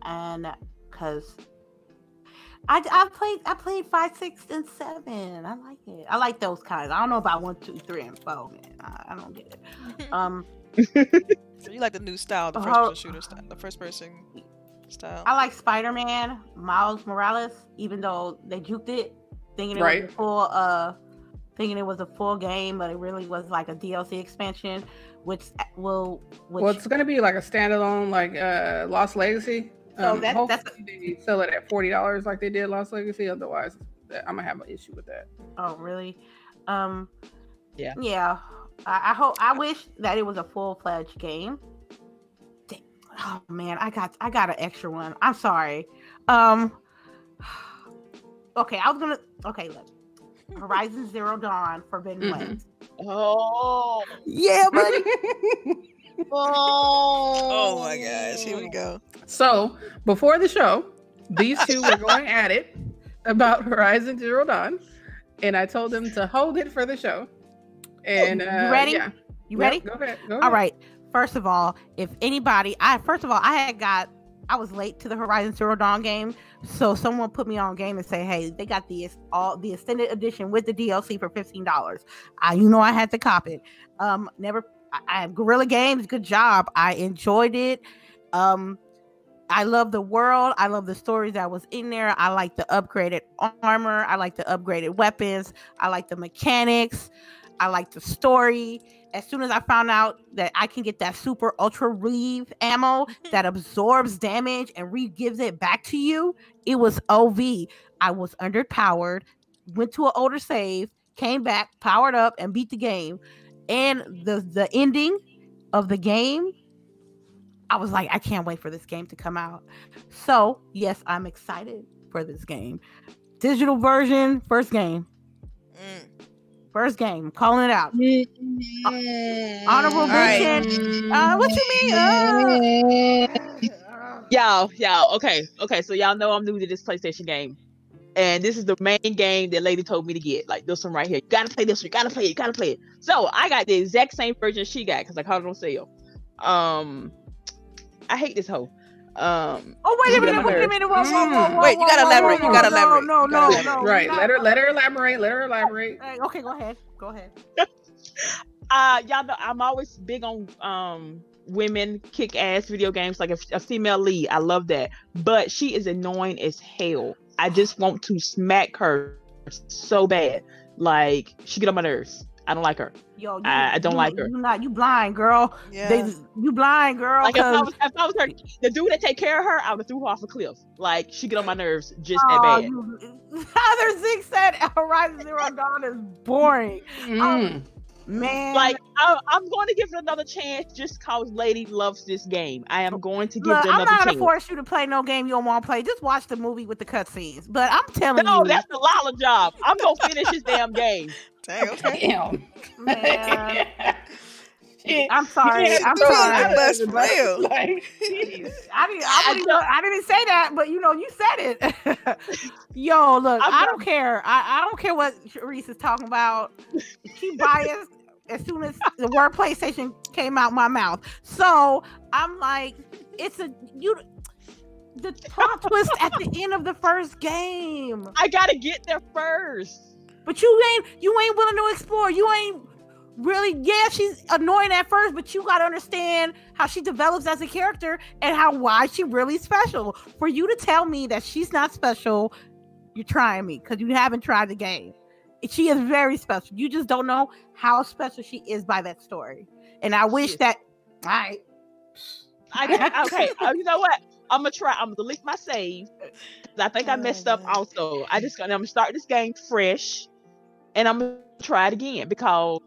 And because I, I played I played five, six, and seven. I like it. I like those kinds. I don't know about one, two, three, and four, man. I, I don't get it. Um so you like the new style, the first person shooter style, the first person style. I like Spider-Man, Miles Morales, even though they juked it, thinking it right. was full uh thinking it was a full game, but it really was like a D L C expansion, which will. Which... Well, it's going to be like a standalone, like uh, Lost Legacy. So um, that, that's they sell it at forty dollars, like they did Lost Legacy. Otherwise, I'm gonna have an issue with that. Oh, really? Um, yeah. Yeah. I, I hope. I wish that it was a full fledged game. Damn. Oh man, I got I got an extra one. I'm sorry. Um. Okay, I was gonna. Okay, look. Horizon Zero Dawn Forbidden mm-hmm. West. Oh yeah, buddy. oh. oh my gosh, here we go. So before the show, these two were going at it about Horizon Zero Dawn, and I told them to hold it for the show. And uh, you ready? Yeah. You ready? Yep, go ahead. Go ahead. All right. First of all, if anybody, I first of all, I had got, I was late to the Horizon Zero Dawn game, so someone put me on game and say, "Hey, they got the all the extended edition with the D L C for fifteen dollars." I, you know, I had to cop it. Um, never. I, I Guerrilla Games, good job. I enjoyed it. Um, I love the world. I love the stories that was in there. I like the upgraded armor. I like the upgraded weapons. I like the mechanics. I like the story. As soon as I found out that I can get that super ultra reeve ammo that absorbs damage and re-gives it back to you, it was O V. I was underpowered, went to an older save, came back, powered up, and beat the game. And the, the ending of the game, I was like, I can't wait for this game to come out. So, yes, I'm excited for this game. Digital version, first game. Mm. First game, I'm calling it out. Mm-hmm. uh, honorable mention. Right. Uh, what you mean? Uh. Y'all, y'all. Okay, okay. So y'all know I'm new to this PlayStation game, and this is the main game that lady told me to get. Like this one right here. You gotta play this one. You gotta play it. You gotta play it. So I got the exact same version she got because I caught it on sale. Um, I hate this hoe. Um, oh wait a minute! Wait a minute! Whoa, whoa, whoa, whoa, wait, you gotta elaborate. You gotta elaborate. No, no, no, no. Right. Let her, let her elaborate. Let her elaborate. Okay, go ahead. Go ahead. uh, y'all know I'm always big on um women kick ass video games, like a, a female lead. I love that, but she is annoying as hell. I just want to smack her so bad. Like she get on my nerves. I don't like her. Yo, you, I, I don't you, like her. You not you blind girl. Yeah. They, you blind girl. Like if I, was, if I was her, the dude that take care of her, I would have threw her off a cliff. Like she get on my nerves just oh, that bad. You, Heather Zeke said Horizon Zero Dawn is boring. Mm. Um, man, like I, I'm going to give it another chance just cause lady loves this game. I am going to give Look, it another chance. I'm not going to force you to play no game you don't want to play. Just watch the movie with the cutscenes. But I'm telling no, you, no, that's the Lala job. I'm going to finish this damn game. Dang, okay. Damn. Man. I'm sorry. I'm sorry. I must fail. Like, I didn't. I, even, I didn't say that, but you know, you said it. Yo, look, I'm I don't care. I, I don't care what Reese is talking about. She biased as soon as the word PlayStation came out my mouth. So I'm like, it's a you. The plot twist at the end of the first game. I gotta get there first. But you ain't you ain't willing to explore. You ain't really. Yeah, she's annoying at first, but you gotta understand how she develops as a character and how why she really special. For you to tell me that she's not special, you're trying me because you haven't tried the game. She is very special. You just don't know how special she is by that story. And I wish that. All right. I okay. uh, you know what? I'm gonna try. I'm gonna delete my save. I think I messed up. Also, I just gonna I'm gonna start this game fresh. And I'm gonna try it again because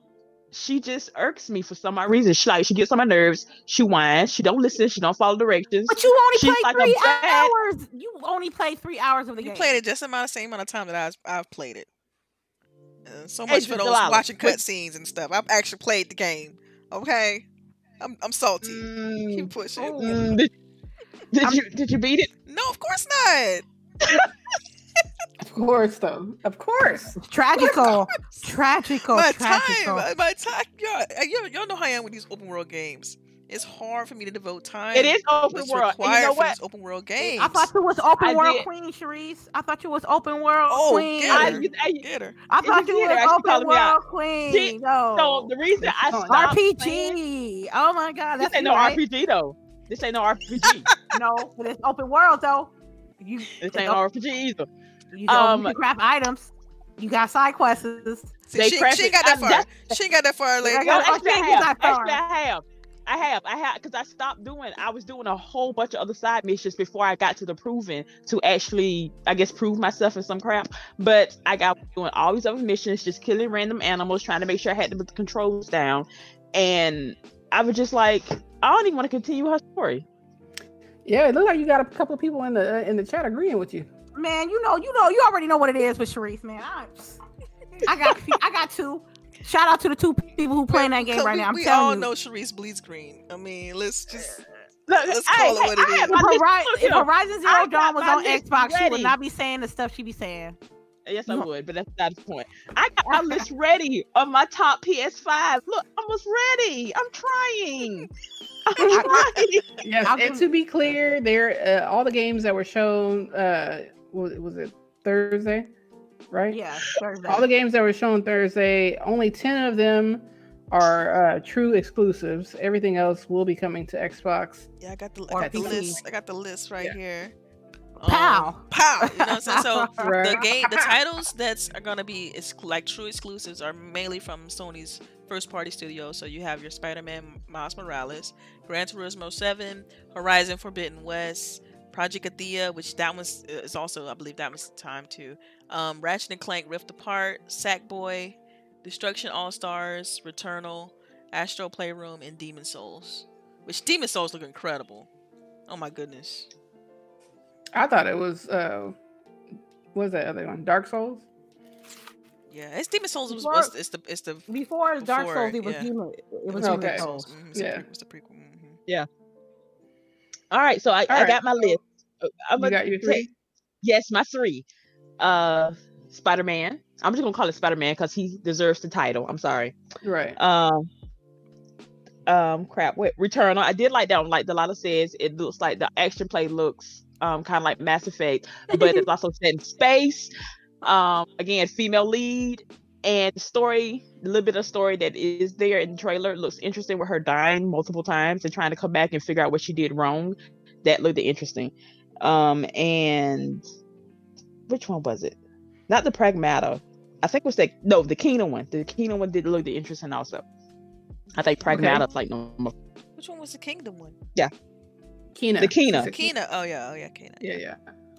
she just irks me for some odd reason. She like she gets on my nerves. She whines. She don't listen. She don't follow directions. But you only played like three bad... hours. You only played three hours of the you game. You played it just about the same amount of time that I've I've played it. Uh, so much for those watching cutscenes and stuff. I've actually played the game. Okay, I'm I'm salty. Mm. Keep pushing. Mm. Did, did you did you beat it? No, of course not. Of course, though. Of course. Tragical. Of course. Tragical. My tragical. time. My time. Y'all, y'all know how I am with these open world games. It's hard for me to devote time. It is open it's world. Required you know what? For these open world games. I thought you was open I world did. queen, Sharice. I thought you was open world oh, queen. Get her. I, I, get her. I thought you was open world queen. She, no. So the reason I stopped R P G. Playing, oh my God. That's this ain't no right? R P G though. This ain't no R P G. No, but it's open world though. You, this ain't open, R P G either. You um, craft items. You got side quests. They she, she got that far. She got that far. Like, no, actually, I have. Actually, I have. I have. I have. Because I stopped doing. I was doing a whole bunch of other side missions before I got to the proving to actually, I guess, prove myself in some crap. But I got doing all these other missions, just killing random animals, trying to make sure I had to put the controls down. And I was just like, I don't even want to continue her story. Yeah, it looked like you got a couple of people in the uh, in the chat agreeing with you. Man, you know, you know, you already know what it is with Sharice, man. I, I got, I got two. Shout out to the two people who playing that game right we, now. I'm we telling all you. know Sharice bleeds green. I mean, let's just Look, Let's call hey, it what hey, it I, is. If, Hori- if Horizon Zero Dawn was on Xbox, ready. She would not be saying the stuff she be saying. Yes, I would, but that's not the point. I got my list ready of my top P S five. Look, I was ready. I'm trying. I'm trying. Yes, I'll and do- to be clear, there uh, all the games that were shown uh, was, was it Thursday, right? Yeah, Thursday. All the games that were shown Thursday, only ten of them are uh, true exclusives. Everything else will be coming to Xbox. Yeah, I got the, I got the list. I got the list right yeah. here. Pow! Um, pow! You know what I'm saying? So right. the game, the titles that's are gonna be ex- like true exclusives are mainly from Sony's first-party studios. So you have your Spider-Man Miles Morales, Gran Turismo seven, Horizon Forbidden West, Project Athia, which that one is also, I believe, that one's time too. Um, Ratchet and Clank Rift Apart, Sackboy, Destruction All Stars, Returnal, Astro Playroom, and Demon's Souls. Which Demon's Souls look incredible. Oh my goodness. I thought it was uh, what was that other one? Dark Souls. Yeah, it's Demon Souls. Before, was, it's the it's the before, before Dark Souls. It was yeah. Demon. It was okay. Demon Souls. Mm-hmm. Yeah, it was the prequel. Mm-hmm. Yeah. All right, so I, I right. got my list. I'm you got your three. Take, yes, my three. Uh, Spider-Man. I'm just gonna call it Spider-Man because he deserves the title. I'm sorry. Right. Um. Um. Crap. Wait. Returnal. I did like that one. Like Delilah says, it looks like the action play looks. Um, kind of like Mass Effect, but it's also set in space. Um, again, female lead and story, a little bit of story that is there in the trailer looks interesting with her dying multiple times and trying to come back and figure out what she did wrong. That looked interesting. Um, and which one was it? Not the Pragmata. I think it was that, no, the Kena one. The Kena one did look interesting also. I think Pragmata's okay. like normal. Which one was the Kingdom one? Yeah. Kena. The Kena. Kena. Oh yeah. Oh yeah. Kena. Yeah. Yeah. yeah.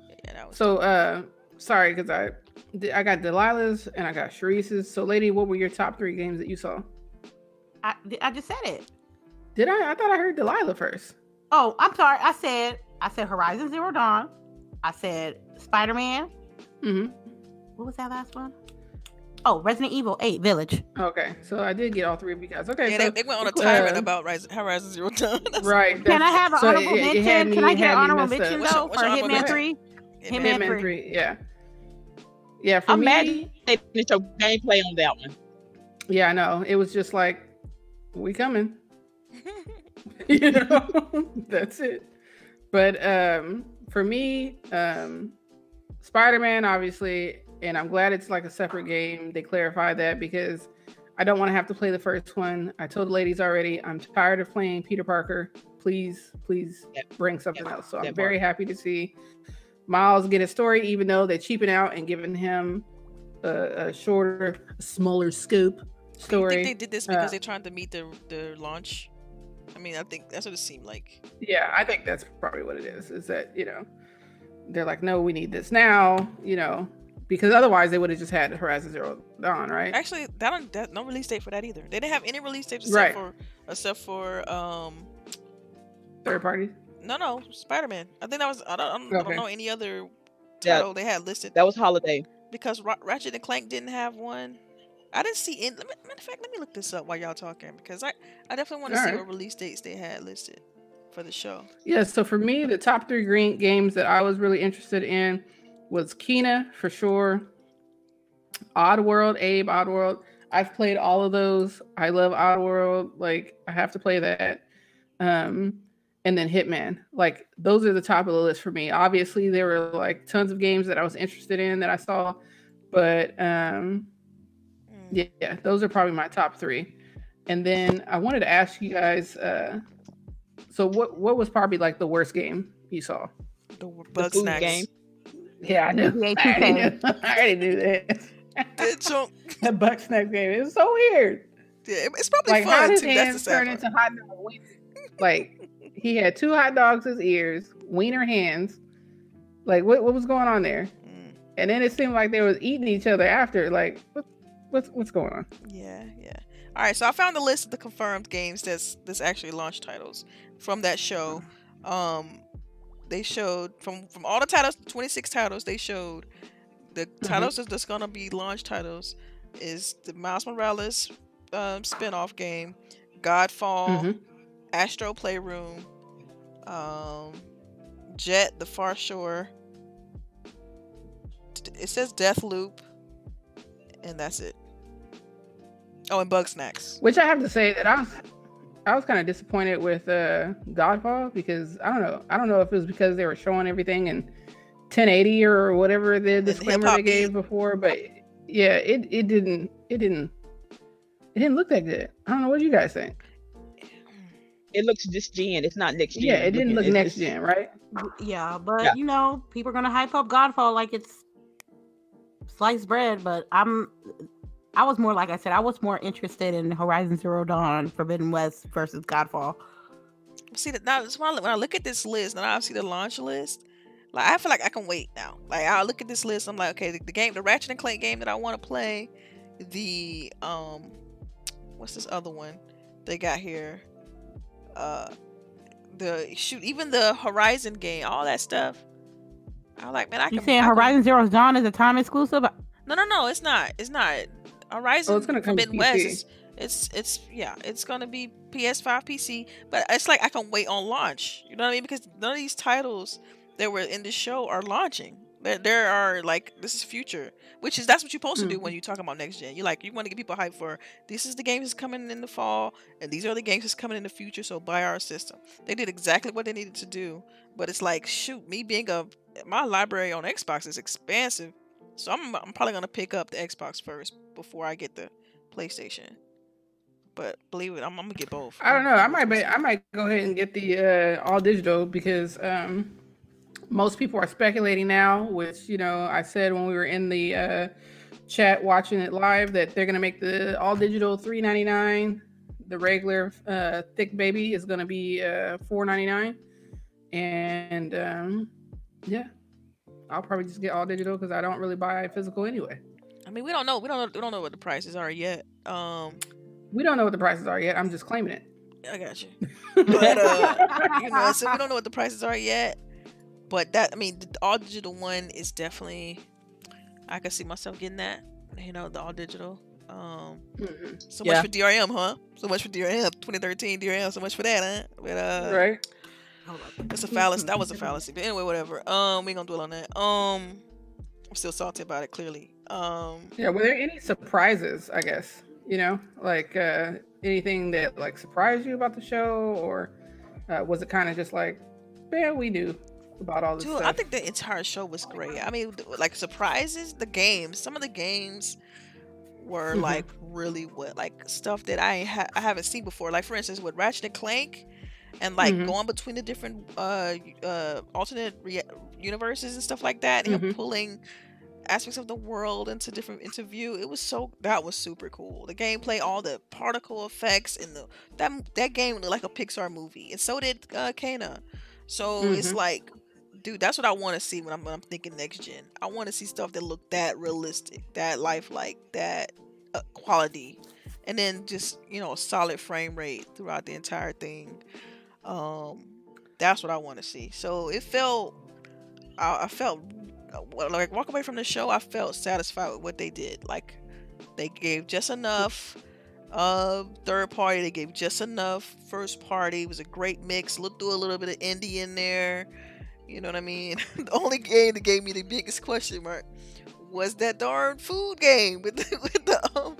yeah, yeah that was so, uh, sorry, because I, I got Delilah's and I got Sharice's. So, lady, what were your top three games that you saw? I, I just said it. Did I? I thought I heard Delilah first. Oh, I'm sorry. I said, I said Horizon Zero Dawn. I said Spider-Man. Mm-hmm. What was that last one? Oh, Resident Evil eight Village. Okay, so I did get all three of you guys. Okay, yeah, so, they, they went on a tirade uh, about Horizon, Horizon Zero Dawn. Right. Can I have an so honorable it, it mention? Me, Can I get an honorable mention up. though what's for Hitman Three? Hitman, Hitman Three. Yeah. Yeah. For I'm me, mad they finished your gameplay on that one. Yeah, I know. It was just like, we coming. You know, that's it. But um, for me, um, Spider-Man, obviously. And I'm glad it's like a separate game. They clarified that because I don't want to have to play the first one. I told the ladies already, I'm tired of playing Peter Parker. Please, please yep. bring something yep. else. So yep. I'm very happy to see Miles get a story, even though they're cheaping out and giving him a, a shorter, smaller scope story. I think they did this because uh, they're trying to meet the, the launch. I mean, I think that's what it seemed like. Yeah, I think that's probably what it is. Is that, you know, they're like, no, we need this now, you know. Because otherwise, they would have just had Horizon Zero Dawn, right? Actually, that, don't, that no release date for that either. They didn't have any release date except right. for except for um, third party. No, no, Spider-Man. I think that was. I don't. I don't, okay. I don't know any other title yeah. they had listed. That was holiday because Ra- Ratchet and Clank didn't have one. I didn't see. Any, matter of fact, let me look this up while y'all talking because I, I definitely want to see right. what release dates they had listed for the show. Yeah. So for me, the top three green games that I was really interested in. Was Kena for sure. Oddworld, Abe, Oddworld. I've played all of those. I love Oddworld. Like, I have to play that. Um, and then Hitman. Like, those are the top of the list for me. Obviously, there were like tons of games that I was interested in that I saw. But um, yeah, yeah, those are probably my top three. And then I wanted to ask you guys, uh, so what, what was probably like the worst game you saw? The Bugsnax game. Yeah, I knew. I already knew, I already knew that. The Bugsnax game. It was so weird. Yeah, it's probably like, fun. Like, how did hands turn into hot dog wiener? Like, he had two hot dogs as ears, wiener hands. Like, what what was going on there? Mm. And then it seemed like they was eating each other after. Like, what, what's what's going on? Yeah, yeah. All right, so I found the list of the confirmed games that's that's actually launch titles from that show. Um. They showed from, from all the titles, twenty-six titles. They showed the mm-hmm. titles that's gonna be launch titles is the Miles Morales um, spinoff game, Godfall, mm-hmm. Astro Playroom, um, Jet, The Far Shore. It says Deathloop, and that's it. Oh, and Bugsnax. Which I have to say that I was, I was kind of disappointed with uh, Godfall, because I don't know, I don't know if it was because they were showing everything in ten eighty or whatever the disclaimer they gave before, but yeah, it it didn't it didn't it didn't look that good. I don't know, what do you guys think? It looks just gen. It's not next gen. Yeah, it didn't look next gen, right? Yeah, but yeah. You know, people are gonna hype up Godfall like it's sliced bread. But I'm, I was more like I said, I was more interested in Horizon Zero Dawn, Forbidden West versus Godfall. See, that now when I look at this list, and I see the launch list, like I feel like I can wait now. Like I look at this list, I'm like, okay, the, the game, the Ratchet and Clank game that I want to play, the um, what's this other one they got here? Uh, the shoot, even the Horizon game, all that stuff. I'm like, man, I can. You saying I Horizon can... Zero Dawn is a time exclusive? No, no, no, it's not. It's not. Horizon. Oh, it's gonna come Forbidden West. It's, it's, it's, yeah, it's gonna be P S five, P C. But it's like I can wait on launch. You know what I mean? Because none of these titles that were in the show are launching. There, there are like this is future, which is that's what you're supposed mm-hmm. to do when you're talking about next gen. You're like you want to get people hyped for this is the games that's coming in the fall, and these are the games that's coming in the future. So buy our system. They did exactly what they needed to do, but it's like shoot, me being a my library on Xbox is expansive, so I'm I'm probably gonna pick up the Xbox first before I get the PlayStation. But believe it, I'm, I'm gonna get both. I don't know. I might be, I might go ahead and get the uh, all digital because. Um... Most people are speculating now, which, you know, I said when we were in the uh, chat watching it live that they're going to make the all digital three ninety-nine. The regular uh, thick baby is going to be uh, four ninety-nine. And um, yeah, I'll probably just get all digital because I don't really buy physical anyway. I mean, we don't know. We don't know, we don't know what the prices are yet. Um, we don't know what the prices are yet. I'm just claiming it. I got you. But, uh, you know, so we don't know what the prices are yet. But that, I mean, the all digital one is definitely, I can see myself getting that, you know, the all digital. Um, mm-hmm. So yeah. much for D R M, huh? So much for D R M, twenty thirteen D R M, so much for that, huh? But, uh, right. That's a fallacy. That was a fallacy. But anyway, whatever. Um, we ain't gonna dwell on that. Um, I'm still salty about it, clearly. Um, yeah, were there any surprises, I guess? You know, like uh, anything that, like, surprised you about the show? Or uh, was it kind of just like, yeah, we knew about all this Dude, stuff. I think the entire show was great. I mean, like surprises, the games, some of the games were mm-hmm. like really what, like stuff that I ha I haven't seen before. Like for instance, with Ratchet and Clank, and like mm-hmm. going between the different uh, uh, alternate re universes and stuff like that, and mm-hmm. pulling aspects of the world into different interview. It was so that was super cool. The gameplay, all the particle effects, and the that that game looked like a Pixar movie, and so did uh, Kena. So mm-hmm. it's like. Dude, that's what I want to see when I'm, when I'm thinking next gen. I want to see stuff that look that realistic, that lifelike, that uh, quality, and then just you know a solid frame rate throughout the entire thing. Um, that's what I want to see. So it felt, I, I felt like walk away from the show. I felt satisfied with what they did. Like they gave just enough. Uh, third party, they gave just enough. First party, it was a great mix. Look through a little bit of indie in there. You know what I mean? The only game that gave me the biggest question mark was that darn food game with the, with the um.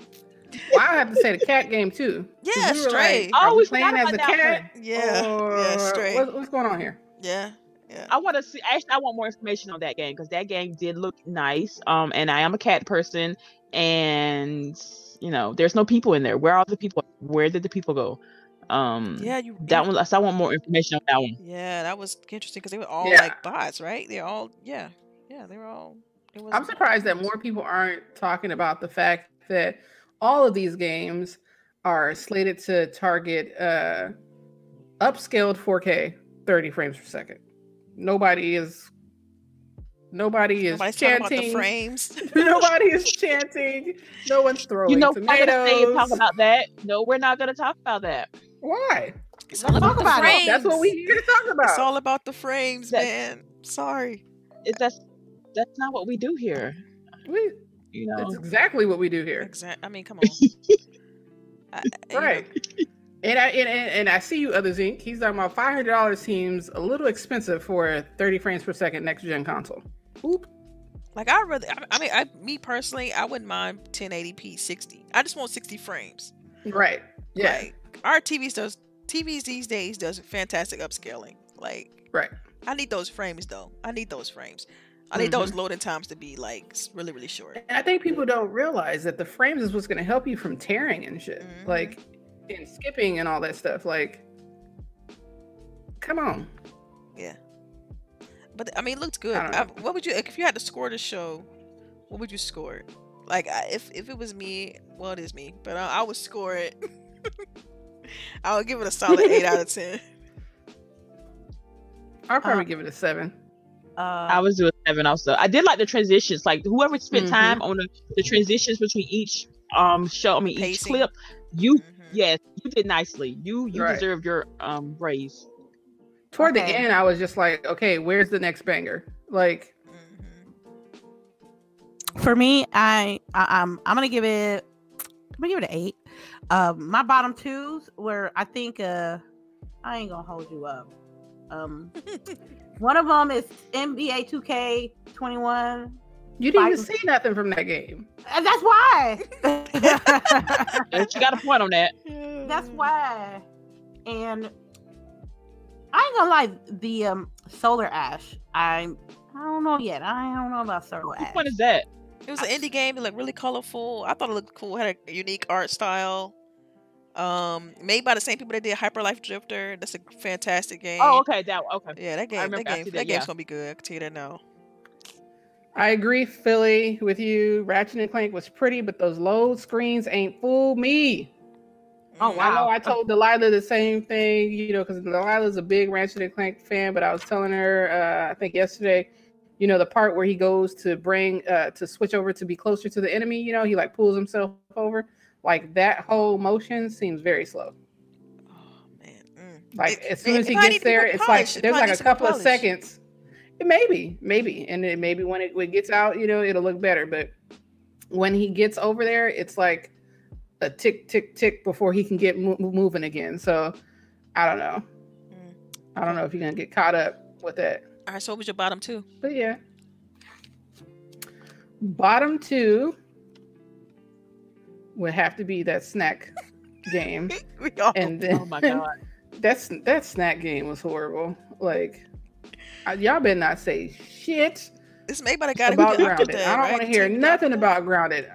Well, I have to say the cat game too. Yeah, Stray. Like, oh, we playing as a cat. One. Yeah, or... yeah, Stray. What, what's going on here? Yeah, yeah. I want to see. Actually, I want more information on that game because that game did look nice. Um, and I am a cat person, and you know, there's no people in there. Where are all the people? Where did the people go? Um yeah, you that one so I want more information on that one. Yeah, that was interesting because they were all yeah. like bots, right? They're all yeah yeah they were all it was I'm surprised that more people aren't talking about the fact that all of these games are slated to target uh upscaled four K thirty frames per second. Nobody is Nobody is Nobody's chanting. About the frames. Nobody is chanting. No one's throwing you know, tomatoes. You know, talk about that. No, we're not going to talk about that. Why? It's all about, about frames. It. That's what we here to talk about. It's all about the frames, that's, man. Sorry, it, that's that's not what we do here. We, you know, that's exactly what we do here. Exactly. I mean, come on. I, right. Know. And I and, and I see you, Other Zinc. He's talking about five hundred dollars seems a little expensive for a thirty frames per second next gen console. Oop. Like I rather, I mean, I me personally, I wouldn't mind ten eighty p sixty. I just want sixty frames. Right. Yeah. Like, our T Vs does T Vs these days does fantastic upscaling. Like. Right. I need those frames though. I need those frames. I need mm-hmm. those loading times to be like really, really short. And I think people don't realize that the frames is what's going to help you from tearing and shit, mm-hmm. like, and skipping and all that stuff. Like, come on. Yeah. But I mean, it looked good. I I, what would you, if you had to score the show? What would you score it? Like, I, if if it was me, well, it is me, but I, I would score it. I would give it a solid eight out of ten. I'll probably um, give it a seven. Uh, I was doing seven also. I did like the transitions. Like whoever spent mm-hmm. time on the, the transitions between each um show, I mean each clip, you mm-hmm. yes, you did nicely. You you right. deserve your um raise. Toward okay. the end, I was just like, okay, where's the next banger? Like mm-hmm. for me, I, I um I'm gonna give it I'm gonna give it an eight. Um, my bottom twos were I think uh I ain't gonna hold you up. Um. One of them is N B A two K twenty-one. You didn't even see nothing from that game. And that's why. You got a point on that. That's why. And I ain't gonna lie, the um, Solar Ash. I I don't know yet. I don't know about Solar Ash. What is that? It was an indie game. It looked really colorful. I thought it looked cool. It had a unique art style. Um, made by the same people that did Hyper Life Drifter. That's a fantastic game. Oh, okay, that okay. Yeah, that game, that game, that, that game's yeah. gonna be good. I can tell you that now. I agree, Philly, with you. Ratchet and Clank was pretty, but those load screens ain't fool me. Oh wow! I know I told Delilah the same thing, you know, because Delilah's a big Ratchet and Clank fan. But I was telling her, uh, I think yesterday, you know, the part where he goes to bring uh, to switch over to be closer to the enemy. You know, he like pulls himself over. Like that whole motion seems very slow. Oh man! Mm. Like it, as soon it, as he gets there, it's polish. like there's it like a couple polish. of seconds. It maybe, maybe, and then maybe when it, when it gets out, you know, it'll look better. But when he gets over there, it's like a tick, tick, tick before he can get mo moving again. So I don't know. Mm. I don't know if you're gonna get caught up with that. All right. So what was your bottom two? But yeah, bottom two would have to be that snack game. all, and then, oh my god, that's that snack game was horrible. Like y'all better not say shit. It's made by the guy about Grounded. Octodad, I don't right? want to hear Take nothing that. about Grounded,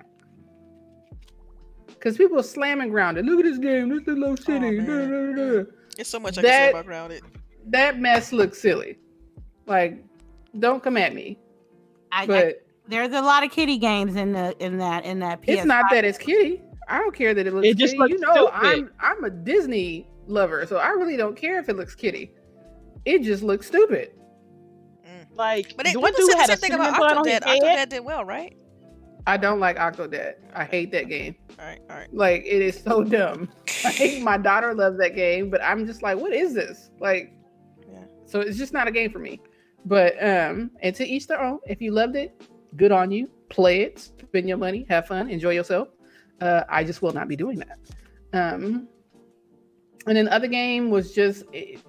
because people are slamming Grounded. Look at this game. This is low city. Oh, da, da, da. It's so much I that, can say about Grounded. That mess looks silly. Like, don't come at me. I. But, I There's a lot of kiddie games in the in that in that. P S five. It's not that it's kiddie. I don't care that it looks. It just looks you know, stupid. I'm I'm a Disney lover, so I really don't care if it looks kiddie. It just looks stupid. Mm. Like, but it, what do had a thing about Octodad? Octodad did well, right? I don't like Octodad. I hate that game. All right, all right. Like it is so dumb. I hate. My daughter loves that game, but I'm just like, what is this? Like, yeah. So it's just not a game for me. But um, and to each their own. If you loved it, good on you. Play it, spend your money, have fun, enjoy yourself. Uh, I just will not be doing that. Um, and then the other game was just, it,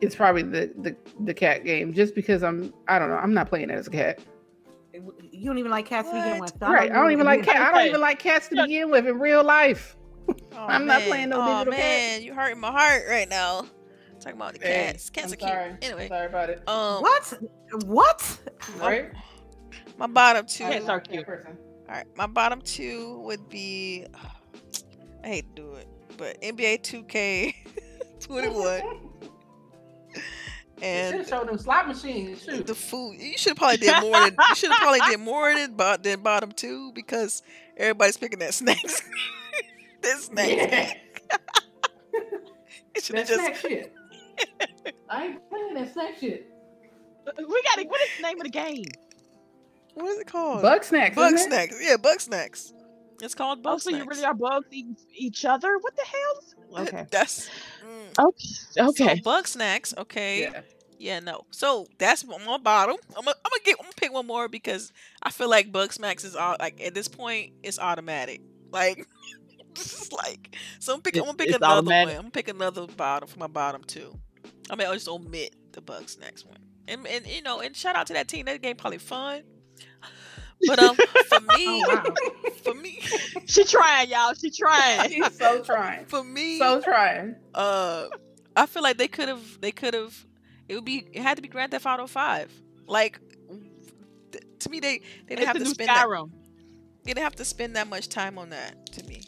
it's probably the, the the cat game, just because I'm, I don't know, I'm not playing it as a cat. You don't even like cats what? to begin with. I right, I don't even like cats. I don't even like cats to begin with in real life. Oh, I'm man. not playing no oh, digital man. cats. Oh man, you're hurting my heart right now. Talking about the cats. Hey, cats I'm are sorry. cute. Anyway, I'm sorry about it. Um, what? What? Right? My bottom two. Cats are cute. Person. All right. My bottom two would be. Oh, I hate to do it, but N B A two K twenty-one. And you should have shown them slot machines. Shoot. The food. You should probably did more than. You should have probably did more than than bottom two, because everybody's picking that snacks. that snacks. It should have just. Snack shit. I ain't playing that snack shit. We gotta. What is the name of the game? What is it called? Bugsnax. Bugsnax. Yeah, Bugsnax. It's called Bugsnax. Oh, so you really are bugs eating each other? What the hell? Okay. That's. Mm. Okay. Okay. So Bugsnax. Okay. Yeah. yeah. No. So that's my bottom. I'm gonna. I'm gonna get. I'm gonna pick one more, because I feel like Bugsnax is all, like, at this point it's automatic. Like This is like, so I'm, pick, it, I'm gonna pick another automatic. one. I'm gonna pick another bottom for my bottom two. I mean, I'll just omit the Bugsnax one. And and you know, and shout out to that team. That game probably fun. But um, for me, oh, wow. for me, she trying, y'all. She trying. She's so trying. For me, so trying. Uh, I feel like they could have. They could have. It would be. It had to be Grand Theft Auto Five. Like, th to me, they they didn't it's have to spend Skyrim. that. They didn't have to spend that much time on that. To me,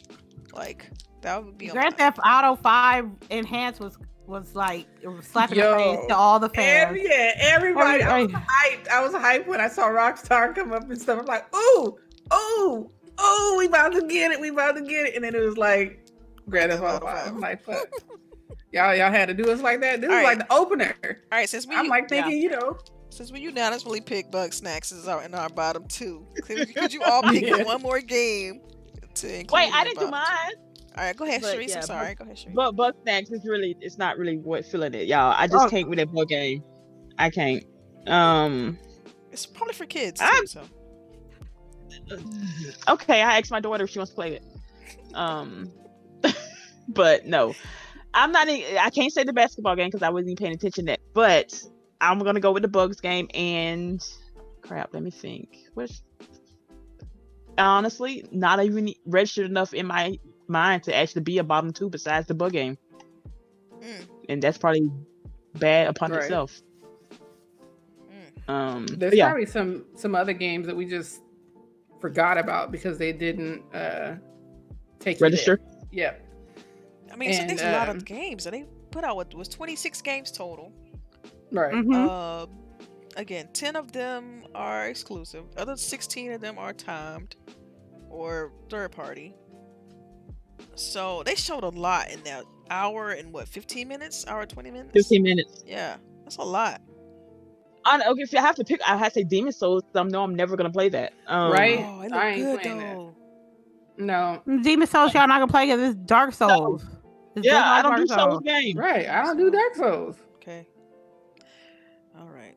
like that would be Grand Theft Auto Five Enhanced was. was like slapping Yo, the face to all the fans. Every, yeah, everybody. I was hyped. I was hyped when I saw Rockstar come up and stuff. I'm like, ooh, ooh, ooh, we about to get it. We about to get it. And then it was like, Grand Theft Auto five. I'm like, fuck. Y'all, y'all had to do us like that. This all is right. like the opener. All right, since we, I'm like thinking, yeah. you know, since we unanimously pick Bugsnax as our in our bottom two, could, could you all pick yeah. one more game to include? Wait, in I didn't do mine. Two? All right, go ahead, Sharice. Yeah, I'm sorry. But, go ahead, Sharice. But Bugsnax is really, it's not really what feeling it, y'all. I just oh. can't with that board game. I can't. Um, it's probably for kids. Too, so. Okay, I asked my daughter if she wants to play it. Um, but no, I'm not. I can't say the basketball game because I wasn't even paying attention to that. But I'm gonna go with the Bugs game and crap. Let me think. Which honestly, not even registered enough in my mind to actually be a bottom two besides the bug game, mm. and that's probably bad upon right. itself. Mm. Um, There's yeah. probably some some other games that we just forgot about because they didn't uh, take register. Yeah, I mean, and, so there's um, a lot of games that they put out. It was twenty-six games total. Right. Mm-hmm. uh, again, ten of them are exclusive. Other sixteen of them are timed or third party. So they showed a lot in that hour and what, fifteen minutes? Hour twenty minutes? Fifteen minutes. Yeah, that's a lot. I know, okay, if I have to pick, I have to say Demon's Souls. I know I'm never gonna play that. Um, right? Oh, it I ain't good, playing though. It. No, Demon's Souls, y'all not gonna play because it's Dark Souls. No. It's yeah, I don't Dark do Souls, Souls games. Right? I don't do Dark Souls. Okay. All right.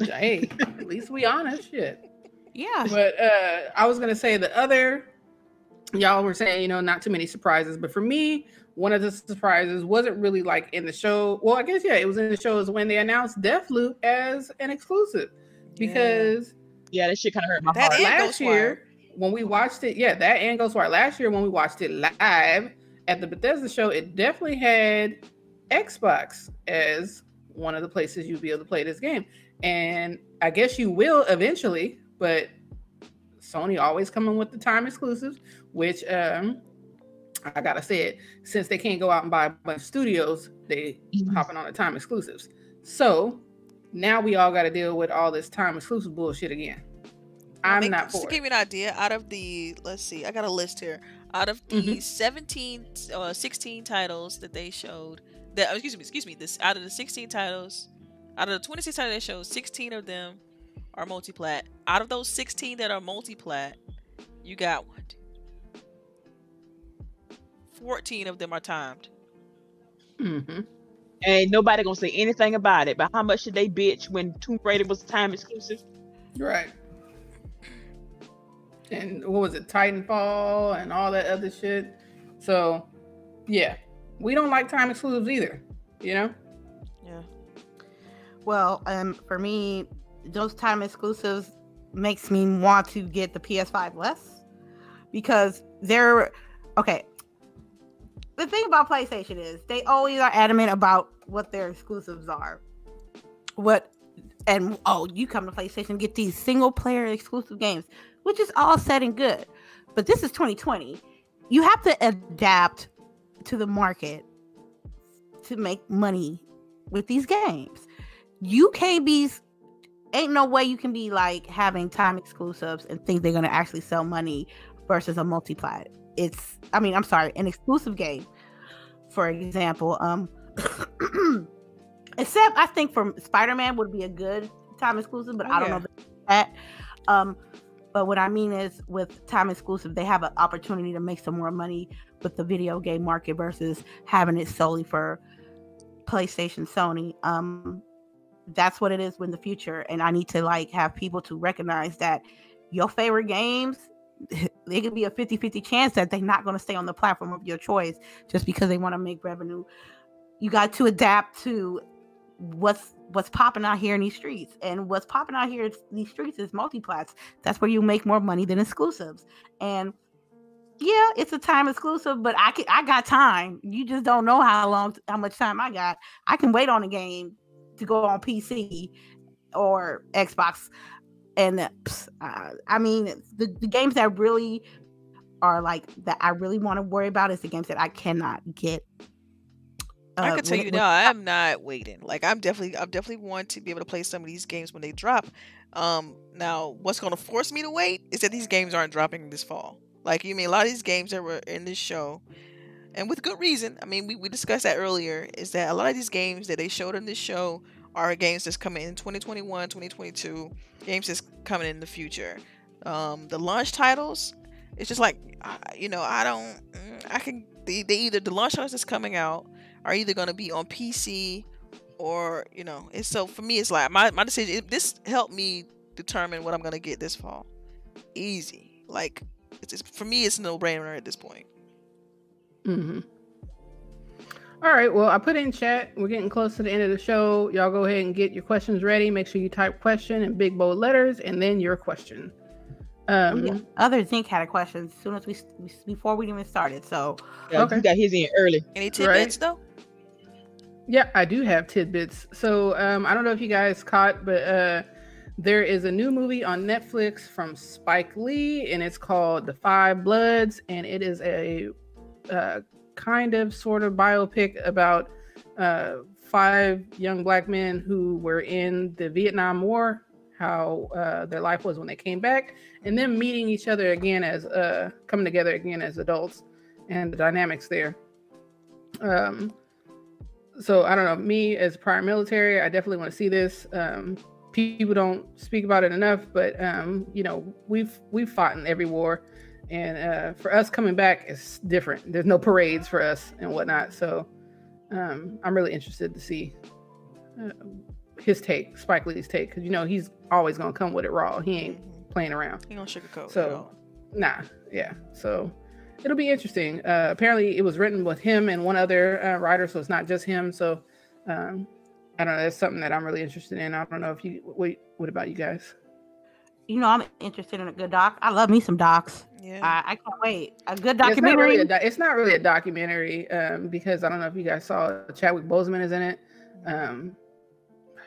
Hey, at least we honest shit. Yeah. But uh, I was gonna say the other. Y'all were saying, you know, not too many surprises, but for me, one of the surprises wasn't really like in the show. Well, I guess, yeah, it was in the show is when they announced Deathloop as an exclusive because, yeah, yeah that shit kind of hurt my heart. Last year, when we watched it, yeah, that and Ghostwire. Last year, when we watched it live at the Bethesda show, it definitely had Xbox as one of the places you'd be able to play this game. And I guess you will eventually, but Sony always coming with the time exclusives, which um, I gotta say it, since they can't go out and buy a bunch of studios, they mm-hmm. hopping on the time exclusives. So now we all gotta deal with all this time exclusive bullshit again. I'm I mean, not just for to it. give you an idea, out of the, let's see, I got a list here. Out of the mm-hmm. seventeen, uh, sixteen titles that they showed, that oh, excuse me, excuse me, this out of the sixteen titles, out of the twenty-six titles they showed, sixteen of them are multi-plat. Out of those sixteen that are multi-plat, you got one, two, fourteen of them are timed. Mm-hmm. Ain't nobody gonna say anything about it, but how much did they bitch when Tomb Raider was time exclusive? Right. And what was it, Titanfall and all that other shit? So, yeah. We don't like time exclusives either, you know? Yeah. Well, um, for me, those time exclusives makes me want to get the P S five less because they're okay. The thing about PlayStation is they always are adamant about what their exclusives are. What and oh, you come to PlayStation, get these single player exclusive games, which is all said and good. But this is twenty twenty. You have to adapt to the market to make money with these games. You can't be Ain't no way you can be like having time exclusives and think they're gonna actually sell money versus a multiplat. It's, I mean, I'm sorry, an exclusive game, for example. Um, except I think for Spider-Man would be a good time exclusive, but yeah. I don't know about that. Um, but what I mean is with time exclusive, they have an opportunity to make some more money with the video game market versus having it solely for PlayStation, Sony. Um, That's what it is in the future, and I need to like have people to recognize that your favorite games it could be a fifty fifty chance that they're not going to stay on the platform of your choice just because they want to make revenue. You got to adapt to what's what's popping out here in these streets, and what's popping out here in these streets is multi-plats. That's where you make more money than exclusives. And yeah, it's a time exclusive, but I can, I got time. You just don't know how long, how much time I got. I can wait on a game to go on P C or Xbox. And uh, I mean, the, the games that really are like that I really want to worry about is the games that I cannot get. Uh, I can tell when, you when, no, I'm not waiting. Like I'm definitely, I'm definitely want to be able to play some of these games when they drop. Um, now, what's going to force me to wait is that these games aren't dropping this fall. Like you mean a lot of these games that were in this show, and with good reason. I mean, we we discussed that earlier. Is that a lot of these games that they showed in this show are games that's coming in twenty twenty-one, twenty twenty-two, games that's coming in the future. Um, the launch titles, it's just like, you know, I don't, I can, they, they either, the launch titles that's coming out are either going to be on P C or, you know, and so for me, it's like my, my decision, it, this helped me determine what I'm going to get this fall. Easy. Like, it's, it's, for me, it's no brainer at this point. Mm-hmm. All right, well, I put in chat. We're getting close to the end of the show. Y'all go ahead and get your questions ready. Make sure you type question in big, bold letters and then your question. Um, yeah. Other Zink had a question as soon as we, before we even started. So, yeah, okay. You got his in early. Any tidbits, right? though? Yeah, I do have tidbits. So, um, I don't know if you guys caught, but uh, there is a new movie on Netflix from Spike Lee, and it's called The Five Bloods, and it is a... Uh, kind of sort of biopic about uh five young black men who were in the Vietnam War, how uh their life was when they came back, and then meeting each other again as uh coming together again as adults, and the dynamics there. Um so I don't know, me as prior military, I definitely want to see this. Um people don't speak about it enough, but um you know, we've we've fought in every war. And uh, for us coming back, it's different. There's no parades for us and whatnot. So um, I'm really interested to see uh, his take, Spike Lee's take. Because, you know, he's always going to come with it raw. He ain't playing around. He don't sugarcoat so, at all. Nah, yeah. So it'll be interesting. Uh, apparently, it was written with him and one other uh, writer, so it's not just him. So um, I don't know. That's something that I'm really interested in. I don't know if you... Wait, what about you guys? You know, I'm interested in a good doc. I love me some docs. Yeah, I, I can't wait. A good documentary. It's not really a, it's not really a documentary um, because I don't know if you guys saw Chadwick Boseman is in it. Um,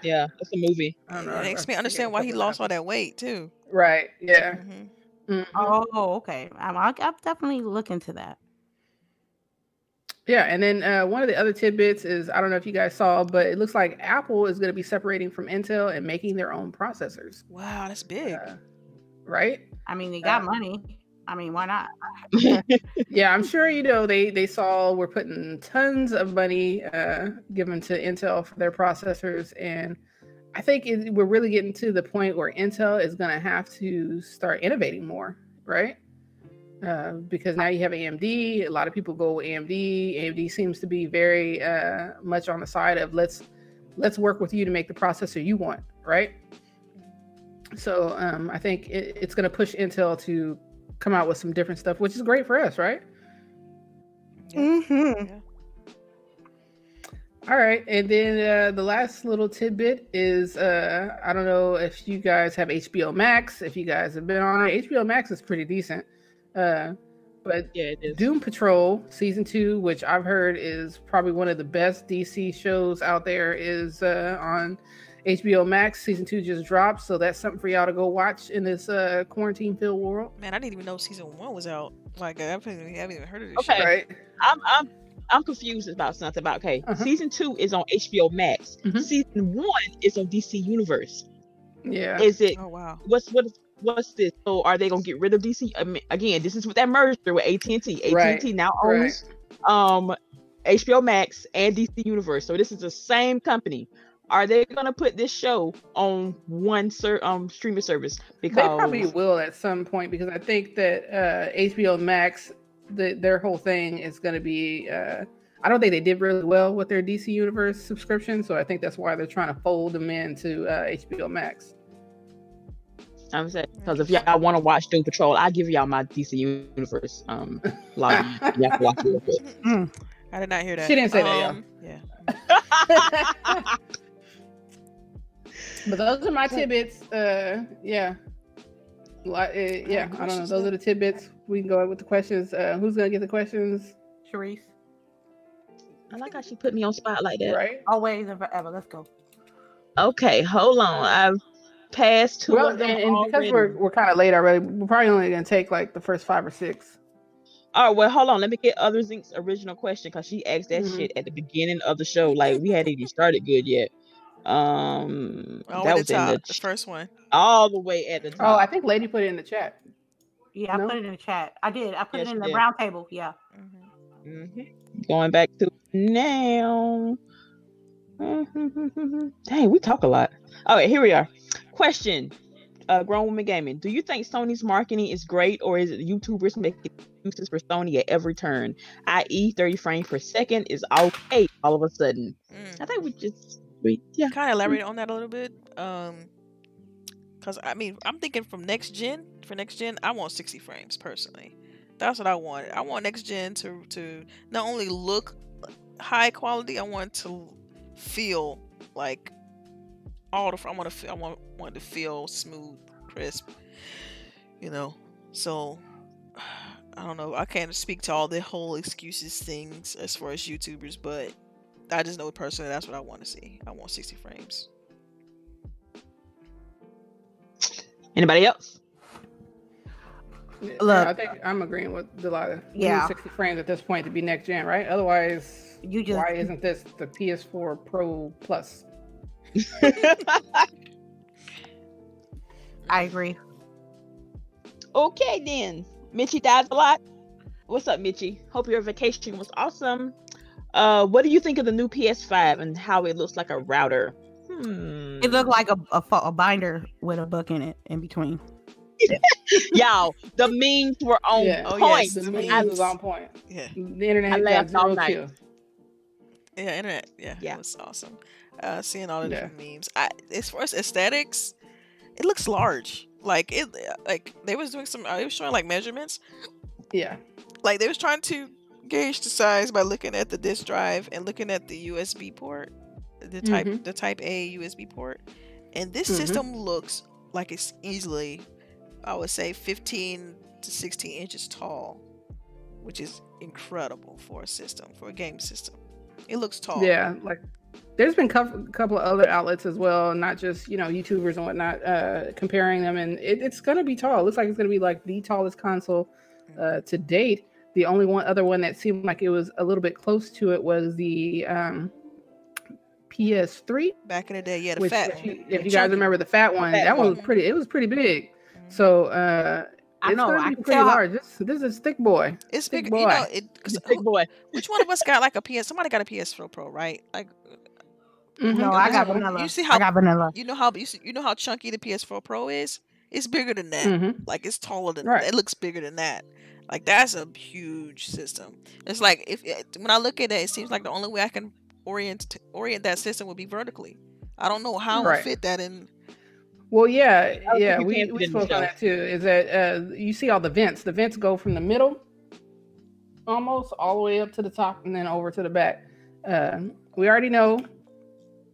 yeah, it's a movie. I don't know. It makes me understand why he lost all that weight too. Right. Yeah. Mm-hmm. Mm-hmm. Oh, okay. I'm, I'll, I'll definitely look into that. Yeah, and then uh, one of the other tidbits is, I don't know if you guys saw, but it looks like Apple is going to be separating from Intel and making their own processors. Wow, that's big. Uh, right? I mean, they got uh, money. I mean, why not? Yeah, I'm sure, you know, they, they saw we're putting tons of money uh, given to Intel for their processors. And I think it, we're really getting to the point where Intel is going to have to start innovating more, right? Uh, because now you have A M D. A lot of people go with A M D. A M D seems to be very uh, much on the side of let's let's work with you to make the processor you want, right? So um, I think it, it's going to push Intel to come out with some different stuff, which is great for us, right? Yeah. Mm-hmm. Yeah. All right, and then uh, the last little tidbit is, uh, I don't know if you guys have H B O Max. If you guys have been on it, H B O Max is pretty decent. Uh, but yeah, it is. Doom Patrol season two, which I've heard is probably one of the best D C shows out there, is uh, on H B O Max. Season two just dropped, so that's something for y'all to go watch in this uh, quarantine-filled world. Man, I didn't even know season one was out. Like, I haven't, I haven't even heard of this. Okay, shit. Right? I'm I'm I'm confused about something. About okay, uh-huh. Season two is on H B O Max. Mm-hmm. Season one is on D C Universe. Yeah. Is it? Oh wow. What's what? Is, What's this? So are they gonna get rid of D C? I mean, again, this is with that merger with A T and T. A T and T right. now owns right. um, H B O Max and D C Universe. So this is the same company. Are they gonna put this show on one ser um streaming service? Because they probably will at some point, because I think that uh, H B O Max, the, their whole thing is gonna be. Uh, I don't think they did really well with their D C Universe subscription, so I think that's why they're trying to fold them into uh, H B O Max. I'm saying, because if y'all want to watch Doom Patrol, I give y'all my D C Universe um lobby. You have to watch it real quick. Mm. I did not hear that. She didn't say um, that, y'all. Yeah. But those are my tidbits. Uh, yeah. Like, uh, yeah, I don't know. Those are the tidbits. We can go with the questions. Uh, who's gonna get the questions? Sharice. I like how she put me on spot like that. Right. Always and forever. Let's go. Okay, hold on. I've passed two well, of them and, and because we're we're kind of late already, we're probably only gonna take like the first five or six. All right. Well, hold on. Let me get Other Zink's original question because she asked that mm-hmm. shit at the beginning of the show. Like we hadn't even started good yet. Um, oh, that was the, top, in the, ch- the first one, all the way at the top. Oh, I think Lady put it in the chat. Yeah, no? I put it in the chat. I did. I put yes, it in the did. round table. Yeah. Mm-hmm. Mm-hmm. Going back to now. Mm-hmm. Dang, we talk a lot. All right, here we are. Question: uh, Grown Woman Gaming. Do you think Sony's marketing is great, or is it YouTubers making excuses for Sony at every turn? that is, thirty frames per second is okay all of a sudden. Mm. I think we just. Yeah, kind of elaborate on that a little bit, um, because I mean, I'm thinking from next gen. For next gen, I want sixty frames personally. That's what I want. I want next gen to to not only look high quality, I want to feel like all the. I want to. I want want to feel smooth, crisp. You know, so I don't know. I can't speak to all the whole excuses things as far as YouTubers, but. I just know personally that's what I want to see. I want sixty frames. Anybody else? Look, yeah, I think I'm agreeing with Delilah. Yeah, sixty frames at this point to be next gen, right? Otherwise, you just... why isn't this the P S four Pro Plus? I agree. Okay, then. Mitchie dies a lot. What's up, Mitchie? Hope your vacation was awesome. Uh, what do you think of the new P S five and how it looks like a router? Hmm. It looked like a, a, a binder with a book in it in between. Y'all, the memes were on yeah. point. Oh, yes. The memes I, was on point. Yeah. The internet I laughed all night. Too. Yeah, internet. Yeah, yeah, it was awesome. Uh, seeing all the yeah. different memes. I, as far as aesthetics, it looks large. Like it, like they was doing some. Uh, they was showing like measurements. Yeah. Like they was trying to. Gauge the size by looking at the disk drive and looking at the U S B port, the type mm-hmm. the type A U S B port, and this mm-hmm. system looks like it's easily, I would say, fifteen to sixteen inches tall, which is incredible for a system for a game system. It looks tall. Yeah, like there's been a co- couple of other outlets as well, not just you know YouTubers and whatnot, uh, comparing them, and it, it's gonna be tall. It looks like it's gonna be like the tallest console uh, to date. The only one other one that seemed like it was a little bit close to it was the um, P S three back in the day. Yeah, the which, fat. If you, if you guys remember the fat one, the fat that one, one was pretty. It was pretty big. So uh, I it's know I be pretty large. How... This, this is thick boy. It's thick big, boy. You know, it, it's thick boy. Which one of us got like a P S? Somebody got a P S four Pro, right? Like mm-hmm. no, I got vanilla. You see how I got vanilla. You know how you, see, you know how chunky the P S four Pro is. It's bigger than that. Mm-hmm. Like it's taller than right. that. It looks bigger than that. Like that's a huge system. It's like if it, when I look at it, it seems like the only way I can orient orient that system would be vertically. I don't know how right. I fit that in. Well, yeah, yeah, we we spoke on that too. Is that uh, you see all the vents? The vents go from the middle, almost all the way up to the top, and then over to the back. Uh, we already know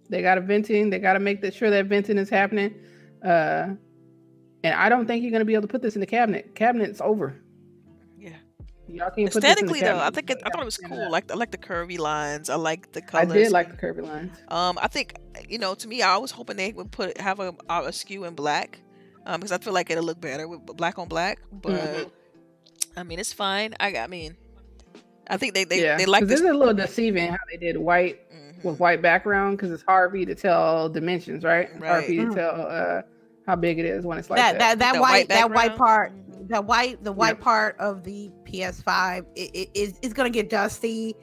they got a venting. They got to make sure that venting is happening. Uh, and I don't think you're going to be able to put this in the cabinet. Cabinet's over. Aesthetically though, I think it, I thought it was cool. Like I like the curvy lines. I like the colors. I did like the curvy lines. Um, I think you know, to me, I was hoping they would put have a a skew in black, um, because I feel like it'll look better with black on black. But mm-hmm. I mean, it's fine. I I mean, I think they they yeah. they like this. This is a little deceiving how they did white mm-hmm. with white background because it's hard for you to tell dimensions, right? Right. It's hard for you mm-hmm. to tell uh, how big it is when it's like that. That that, that, that white, white that white part. The white, the white yep. part of the P S five is it, it, gonna get dusty.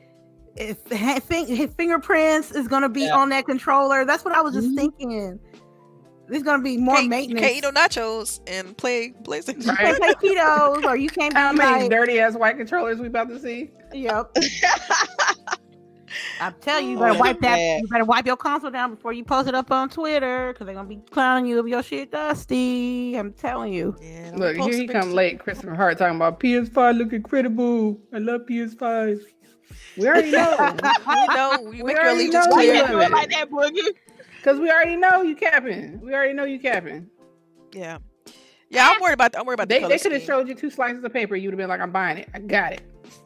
If his fingerprints is gonna be yeah. on that controller, that's what I was just mm-hmm. thinking. There's gonna be more can't, maintenance. You can't eat no nachos and play PlayStation. You can't play Cheetos, or you can't. How many like, dirty ass white controllers we about to see? Yep. I'm telling you, you better oh, wipe that. You better wipe your console down before you post it up on Twitter, because they're gonna be clowning you if your shit dusty. I'm telling you. Yeah, look, here he come late, Christopher Hart talking about P S five look incredible. I love P S five. We already know. we know. We, we make your allegiance clear. It like that, Boogie. Because we already know you capping. We already know you capping. Yeah. Yeah, I'm worried about the, I'm worried about they, the They could have showed you two slices of paper. You'd have been like, I'm buying it. I got it.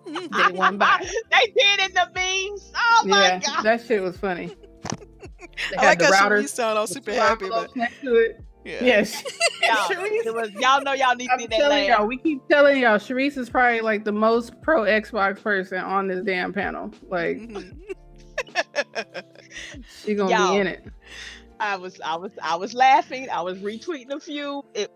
They won by it. They did in the memes. Oh, my yeah, God. That shit was funny. They I had like the how you sound all super happy. But... next to it. Yeah. Yes. Y'all, y'all know y'all need to be that lane. Y'all, we keep telling y'all, Sharice is probably like the most pro Xbox person on this damn panel. Like, she gonna y'all, be in it. I was, I was, I was laughing. I was retweeting a few. It,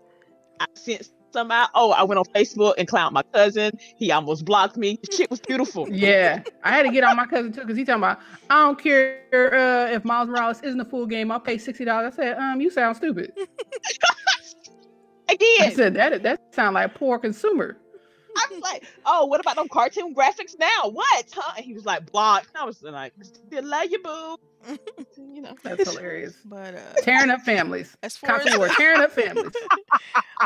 I sent some out. Oh, I went on Facebook and clowned my cousin. He almost blocked me. Shit was beautiful. Yeah, I had to get on my cousin too because he talking about I don't care uh, if Miles Morales isn't a full game. I'll pay sixty dollars. I said, um, you sound stupid. Again, I said that that sound like poor consumer. I was like, oh, what about them cartoon graphics now? What? Huh? And he was like, blocked. I was like, I love you, boo. You know, that's hilarious. But uh, tearing up families. As far as war, tearing up families.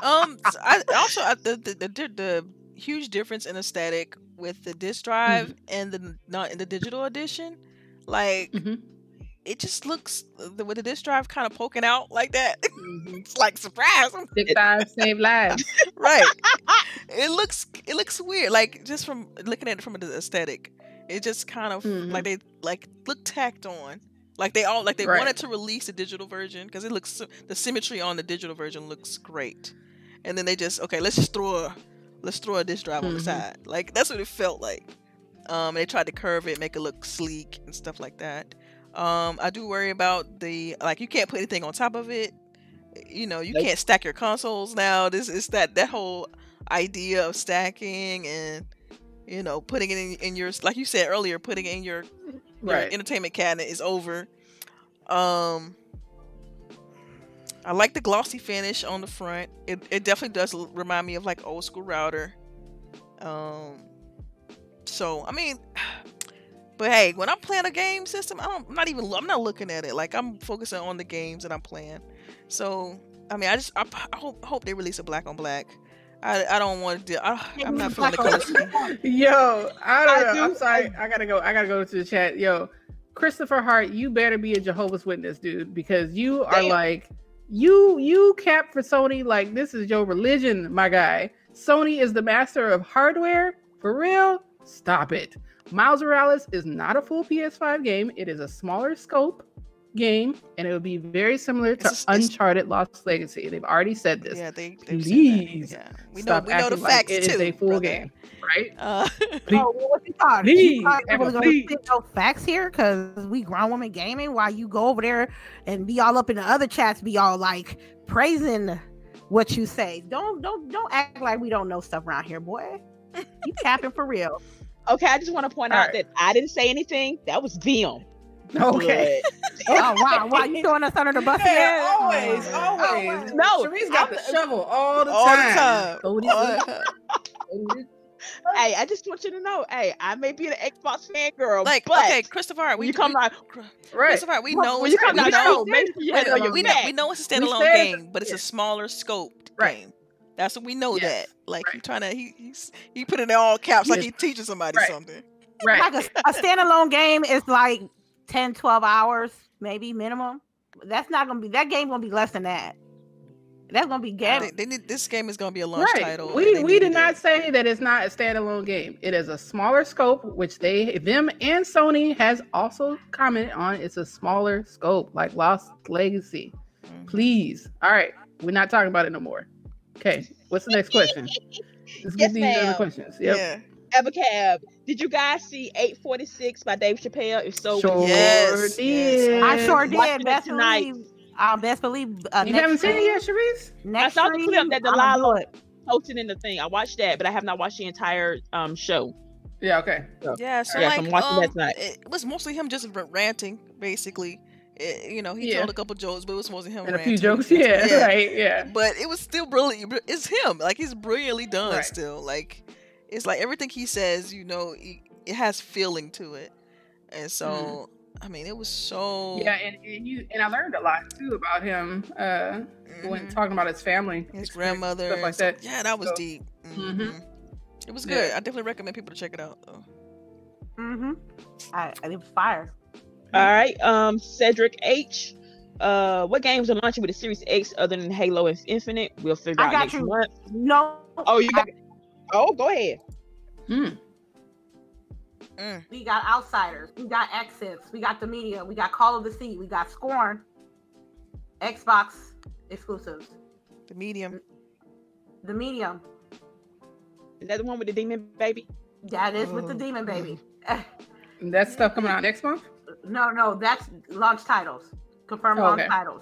Um, so I also I, the, the, the the huge difference in aesthetic with the disc drive mm-hmm. and the not in the digital edition, like mm-hmm. it just looks the, with the disc drive kind of poking out like that. Mm-hmm. It's like surprise. Disc drive save lives, right? It looks it looks weird, like just from looking at it from the aesthetic. It just kind of mm-hmm. like they like look tacked on. Like they all like they right. wanted to release a digital version because it looks the symmetry on the digital version looks great, and then they just okay let's just throw a let's throw a disc drive mm-hmm. on the side. Like that's what it felt like. Um, and they tried to curve it, make it look sleek and stuff like that. Um, I do worry about the like you can't put anything on top of it. You know you nope. can't stack your consoles now. This is that that whole idea of stacking and you know putting it in, in your like you said earlier putting it in your right. Your entertainment cabinet is over. Um, I like the glossy finish on the front. It it definitely does remind me of like old school router. Um, so I mean, but hey, when I'm playing a game system, I don't. I'm not even. I'm not looking at it. Like I'm focusing on the games that I'm playing. So I mean, I just I, I hope hope they release a black on black. I, I don't want to do. I, I'm not feeling the color. Yo, I don't I know. Do. I'm sorry. I gotta go. I gotta go to the chat. Yo, Christopher Hart, you better be a Jehovah's Witness, dude, because you are Damn. like you you cap for Sony. Like this is your religion, my guy. Sony is the master of hardware. For real, stop it. Miles Morales is not a full P S five game. It is a smaller scope game, and it would be very similar to it's, Uncharted it's, Lost Legacy. They've already said this. Yeah, they please. Yeah. We know, we know the like facts it too. It is a full brother. game, right? Uh, oh, what's he talking? Please, everyone gonna put no facts here because we grown women gaming. While you go over there and be all up in the other chats, be all like praising what you say. Don't don't don't act like we don't know stuff around here, boy. You capping for real. Okay, I just want to point all out right. that I didn't say anything. That was them. Okay. Oh wow! Wow! You throwing us under the bus here? Yeah, always, always, always. No, Sharice got I'm, the shovel all the all time. The time. Hey, I just want you to know. Hey, I may be an Xbox fangirl, like but okay, Christopher Hart, we you come out, right? Christopher Hart, we know well, it's we know, know, we know we know it's a standalone game, but it's yeah. a smaller scoped right. game. That's what we know yes. that. Like right. he's trying to he he's, he put it in all caps yes. like he teaching somebody right. something. Right. Like a, a standalone game is like ten, twelve hours, maybe minimum. That's not gonna be that game. Gonna be less than that. That's gonna be game. They, they need, this game is gonna be a launch right. title. We we did not say that it's not a standalone game. It is a smaller scope, which they them and Sony has also commented on. It's a smaller scope, like Lost Legacy. Mm-hmm. Please, all right, we're not talking about it no more. Okay, what's the next question? Let's yes, get these other questions. Yep. Yeah. Evacab, did you guys see eight forty-six by Dave Chappelle? If so, sure yes, did. I sure did. Best tonight. believe, I best believe. Uh, you haven't seen it yet, Sharice? Next I saw the clip that Delilah posted in the thing. I watched that, but I have not watched the entire um show. Yeah, okay. So, yeah, so, yeah, like, so I'm watching um, that tonight. It was mostly him just ranting, basically. It, you know, he yeah. told a couple jokes, but it was mostly him and ranting. A few jokes, yeah, yeah, right, yeah. But it was still brilliant. It's him. Like, he's brilliantly done right. still. Like, it's like everything he says, you know, it has feeling to it. and so mm. I mean, it was so yeah, and, and you and I learned a lot too about him uh, mm-hmm. when talking about his family, his grandmother, stuff like that. Yeah, that was so deep. Mm-hmm. Mm-hmm. It was good. Yeah. I definitely recommend people to check it out. Though. Mm-hmm. I, I did fire. All right, um, Cedric H. Uh, what games are launching with the Series X other than Halo and Infinite? We'll figure I out got next you. month. No. Oh, you got. I... Oh, go ahead. Hmm. Mm. We got Outsiders. We got Access. We got The Medium. We got Call of the Sea. We got Scorn. Xbox exclusives. The Medium. The Medium. Is that the one with the demon baby? That is oh. with the demon baby. That stuff coming out next month? No, no, that's launch titles. Confirmed oh, okay. launch titles.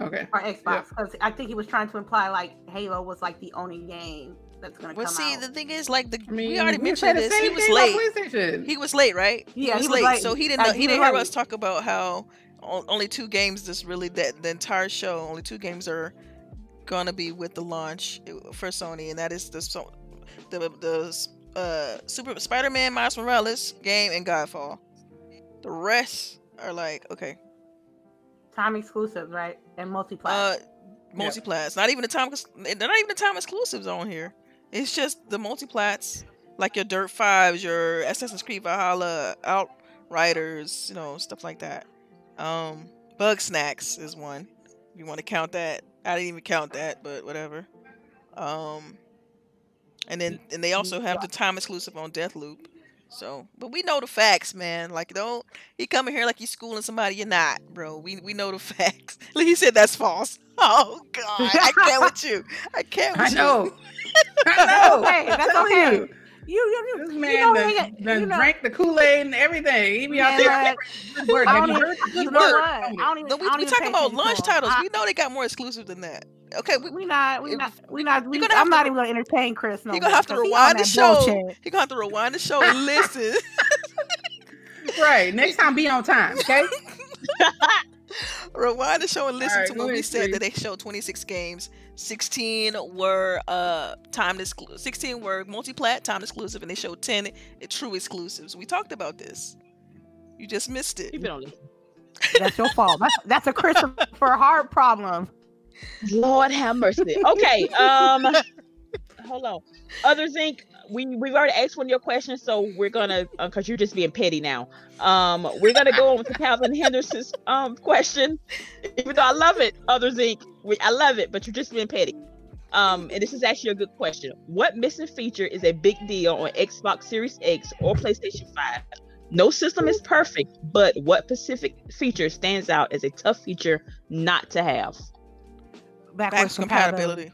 Okay. For Xbox. Because yeah. I think he was trying to imply like Halo was like the only game that's going to well, come see, out. Well, see, the thing is, like, the I mean, we already we mentioned this. He was late. He was late, right? Yeah, he was, he was late. late. So he didn't, know, he he didn't hear us talk about how only two games that's really, that the entire show, only two games are going to be with the launch for Sony, and that is the so the the uh Super Spider-Man Miles Morales game and Godfall. The rest are like okay, time exclusive, right? And multiplayer. Uh, multiplayer. Yep. Not even the time. They're not even the time exclusives on here. It's just the multiplats, like your Dirt Fives, your Assassin's Creed Valhalla, Outriders, you know, stuff like that. Um, Bugsnax is one. If you want to count that, I didn't even count that, but whatever. Um. And then, and they also have the time exclusive on Deathloop. So, but we know the facts, man. Like, don't he coming here like you schooling somebody? You're not, bro. We we know the facts. Like he said, that's false. Oh God, I can't with you. I can't with I know. you. I know. I know. Hey, that's okay. You. You, you, you, this man you know, done, done you know, drank the Kool-Aid and everything. He be out there. Word. I don't even. We talking about launch titles. I, we know they got more exclusive than that. Okay, we, we not. We not. We not. We, I'm to, not even gonna entertain Chris. No, you're gonna have to rewind the show. You're gonna have to rewind the show and listen. Right. Next time, be on time. Okay. Rewind the show and listen right, to what we said three. that they showed twenty-six games. sixteen were uh time exclu- sixteen were multi-plat time exclusive, and they showed ten true exclusives. We talked about this. You just missed it. You've been on this. That's your fault. That's, that's a Christopher Hart problem. Lord have mercy. Okay. Um, hold on. Other Zinc, we we've already asked one of your questions, so we're gonna uh, because you're just being petty now. Um, we're gonna go on with Calvin Henderson's um question, even though I love it. Other Zinc, we, I love it, but you're just being petty. Um, and this is actually a good question. What missing feature is a big deal on Xbox Series X or PlayStation Five? No system is perfect, but what specific feature stands out as a tough feature not to have? Backwards compatibility.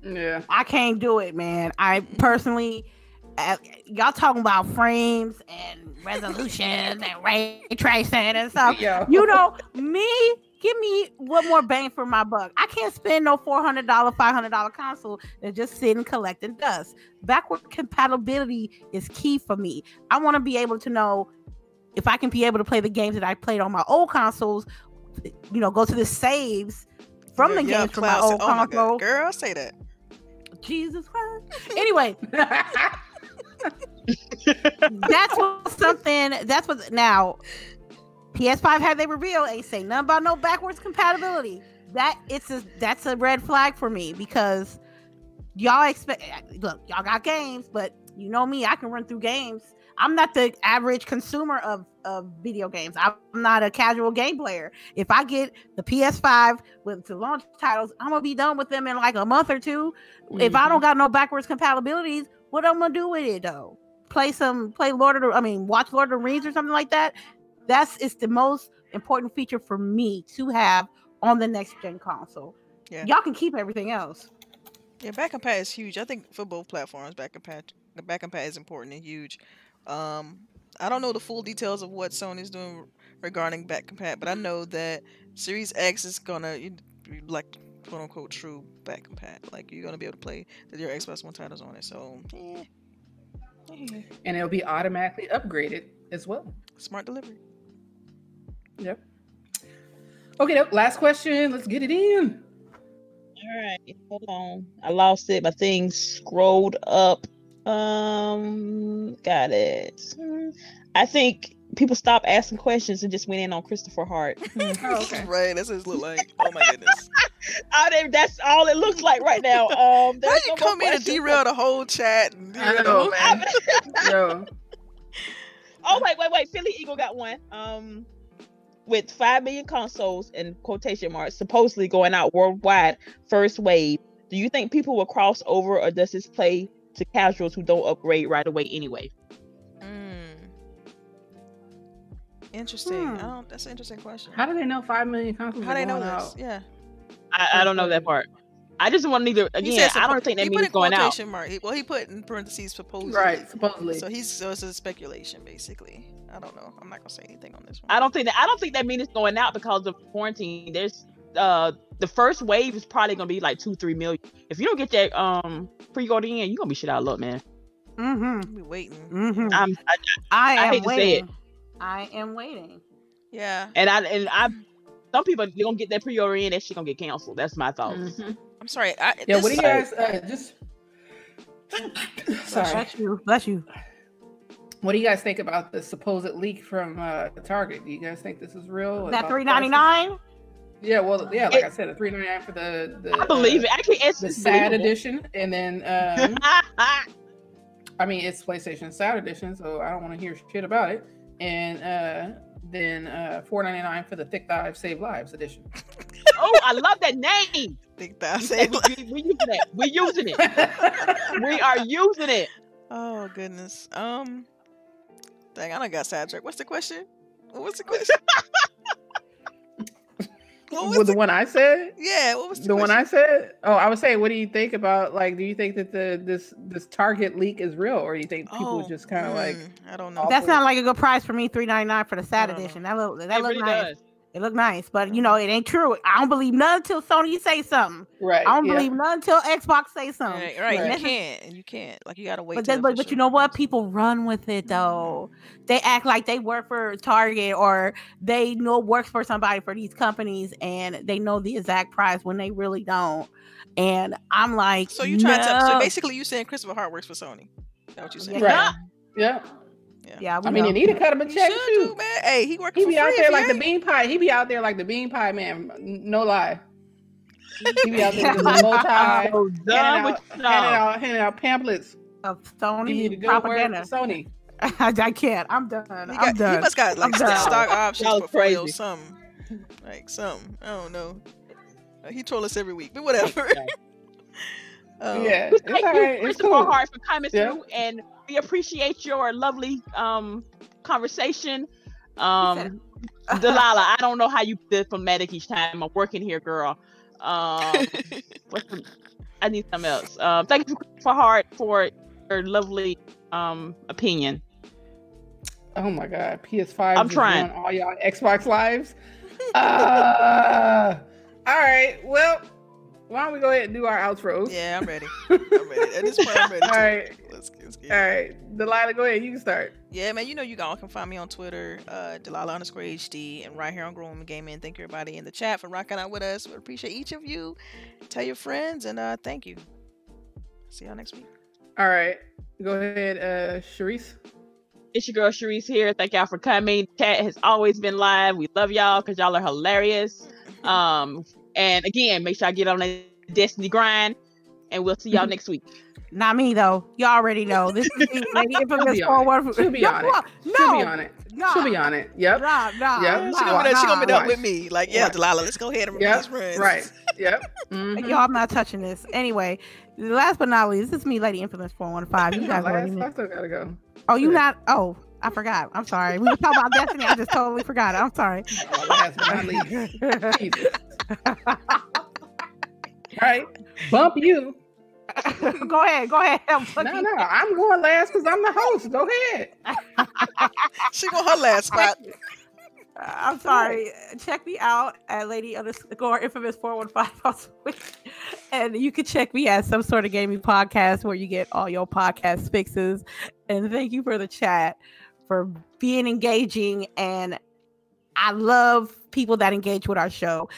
compatibility. Yeah. I can't do it, man. I personally, uh, y'all talking about frames and resolutions and ray tracing and stuff. Yo. You know, me, give me one more bang for my buck. I can't spend no four hundred dollars, five hundred dollars console and just sitting collecting dust. Backward compatibility is key for me. I want to be able to know if I can be able to play the games that I played on my old consoles, you know, go to the saves from yeah, the yeah, games from my old oh console. My girl, say that. Jesus Christ. Anyway. That's what something, that's what, now, P S five had they revealed, ain't say nothing about no backwards compatibility. That, it's a, that's a red flag for me because y'all expect, look, y'all got games, but you know me, I can run through games. I'm not the average consumer of, of video games. I'm not a casual game player. If I get the P S five with the launch titles, I'm going to be done with them in like a month or two. Mm-hmm. If I don't got no backwards compatibilities, what am I going to do with it though? Play some, play Lord of the, I mean, watch Lord of the Rings or something like that. That's, it's the most important feature for me to have on the next gen console. Yeah. Y'all can keep everything else. Yeah, back and pat is huge. I think for both platforms, back and pat, the back and pat is important and huge. Um, I don't know the full details of what Sony's doing regarding back compat, but I know that Series X is gonna like quote unquote true back compat. Like you're gonna be able to play your Xbox One titles on it. So, yeah. And it'll be automatically upgraded as well. Smart delivery. Yep. Okay, last question. Let's get it in. All right, hold on. I lost it. My thing scrolled up. Um, got it. I think people stopped asking questions and just went in on Christopher Hart. Oh, okay. Right, that's what it looked like. Oh my goodness. All that, that's all it looks like right now. Um, Why you no come in and derail the whole chat? And derail I know, man. Yo. Oh wait, wait, wait! Philly Eagle got one. Um, with five million consoles in quotation marks supposedly going out worldwide, first wave. Do you think people will cross over, or does this play to casuals who don't upgrade right away anyway? Mm. Interesting. Hmm. I don't, that's an interesting question. How do they know five million consoles? How do they know this? Yeah. I, I don't know that part. I just want to either again. I don't think that means going out. Mark. Well, he put in parentheses supposedly. Right, supposedly. So he's so it's a speculation basically. I don't know. I'm not gonna say anything on this one. I don't think that. I don't think that means it's going out because of quarantine. There's uh the first wave is probably gonna be like two, three million. If you don't get that um pre-order in, you're gonna be shit out of luck, man. Mm-hmm. Be waiting. Mm-hmm. I'm. I, I, I am I hate waiting. To say it. I am waiting. Yeah. And I and I. Some people you don't get that pre-order in, that shit gonna get canceled. That's my thoughts. Mm-hmm. I'm sorry. I, yeah, what do you guys uh, just? Sorry, bless you. Bless you. What do you guys think about the supposed leak from uh, Target? Do you guys think this is real? That three ninety-nine? Yeah, well, yeah, like it, I said, a three ninety-nine for the, the I believe uh, it. Actually, it's the sad edition, and then um, I mean, it's PlayStation Sad edition, so I don't want to hear shit about it, and. Uh, Then uh, four ninety-nine for the Thick Dive Save Lives edition. Oh, I love that name. Thick Dive Save Lives. We're using it. We're using it. We are using it. Oh goodness. Um, dang, I don't got sidetracked. What's the question? What's the question? What was well, the, the one I said? Yeah. What was the, the one I said? Oh, I was saying, what do you think about like? Do you think that the this this Target leak is real, or do you think people oh, just kind of mm, like? I don't know. That's not like a good price for me. three ninety-nine for the sad edition. Know. That look that look really nice. Does. It looked nice, but you know it ain't true. I don't believe none until Sony say something. Right. I don't yeah. believe none until Xbox say something. Right. right. right. You can't. You can't. Like you gotta wait. But, then, but, but you know what? People run with it though. Mm-hmm. They act like they work for Target or they know works for somebody for these companies, and they know the exact price when they really don't. And I'm like, so you trying no. to? So basically, you saying Christopher Hart works for Sony? That's what you saying? Right. Yeah. yeah. Yeah, yeah I mean, know. You need to cut him a check too, do, man. Hey, he working. He be for out free, there like ain't. the bean pie. He be out there like the bean pie man. No lie. He be out there with his bow tie, handing out, handing out, handing out pamphlets of Sony you need to go propaganda. Sony. I, I can't. I'm done. I'm he got, done. He must got like stock options for free or something. Like something. I don't know. He told us every week, but whatever. um, yeah. It's thank all right. you, Christopher cool. Hart, for coming yeah. through and. We appreciate your lovely um conversation. Um Delilah, I don't know how you diplomatic each time. I'm working here, girl. Um what's the, I need something else. Um thank you for Hart for your lovely um opinion. Oh my god, P S five I'm trying all y'all Xbox lives. Uh all right, well, why don't we go ahead and do our outros? Yeah, I'm ready. I'm ready. At this point, I'm ready. All right. Let's, let's get All right. Delilah, go ahead. You can start. Yeah, man. You know you all can find me on Twitter, uh, Delilah underscore HD, and right here on Grown Woman Gaming. Thank you, everybody in the chat for rocking out with us. We appreciate each of you. Tell your friends, and uh, thank you. See y'all next week. All right. Go ahead, uh, Sharice. It's your girl, Sharice here. Thank y'all for coming. Chat has always been live. We love y'all because y'all are hilarious. Um... And again, make sure I get on the Destiny grind, and we'll see y'all next week. Not me though. Y'all already know. This is the lady infamous forward. She'll be on it. She'll be on it. She'll be on it. Yep. Nah, nah, yep. Nah, she gonna, nah, she gonna be up with me. Like, yeah, right. Delilah, let's go ahead and remember yep. friends. Right. Yep. Mm-hmm. Y'all, I'm not touching this. Anyway, last but not least, this is me, Lady Infamous four one five. You guys already know. I still gotta go. Oh, you yeah. not? Oh. I forgot. I'm sorry. We were talking about Destiny. I just totally forgot. I'm sorry. Oh, last but not least. Jesus. All right. Bump you. Go ahead. Go ahead. No, no. I'm going last because I'm the host. Go ahead. She got her last spot. I'm sorry. Check me out at Lady underscore Infamous four one five on Twitch. And you can check me at Some Sort of Gaming Podcast where you get all your podcast fixes. And thank you for the chat, for being engaging. And I love people that engage with our show.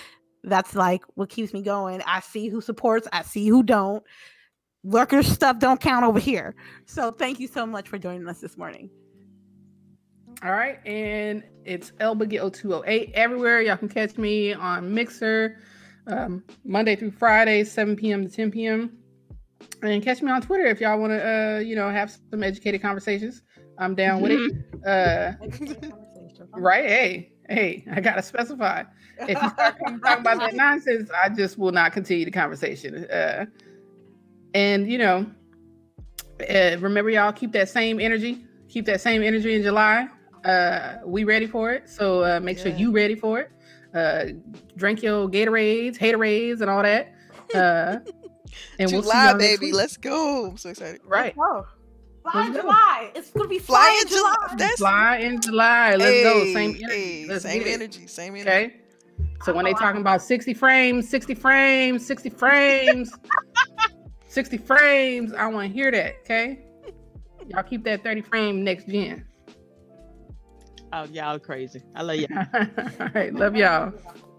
That's like what keeps me going. I see who supports. I see who don't. lurker stuff don't count over here. So thank you so much for joining us this morning. All right, and it's Elba Gil two oh eight everywhere. Y'all can catch me on Mixer um, Monday through Friday, seven p m to ten p m And catch me on Twitter if y'all want to, uh, you know, have some educated conversations. I'm down with it. Uh, right? Hey, hey, I gotta specify. If you start talking about that nonsense, I just will not continue the conversation. Uh, and you know, uh, remember y'all keep that same energy. Keep that same energy in July. Uh, we ready for it, so uh, make yeah. sure you ready for it. Uh, drink your Gatorades, Haterades, and all that. Uh, and July, we'll see y'all baby, let's go! I'm so excited. Right. Let's go. Fly in July. It's gonna be fly, fly in July. July. That's... Fly in July. Let's hey, go. Same energy. Hey, let's same energy. Same energy. Okay. So oh, when they talking about sixty frames, sixty frames, sixty frames, sixty frames, I want to hear that. Okay. Y'all keep that thirty frame next gen. Oh, y'all crazy. I love y'all. All right. Love y'all.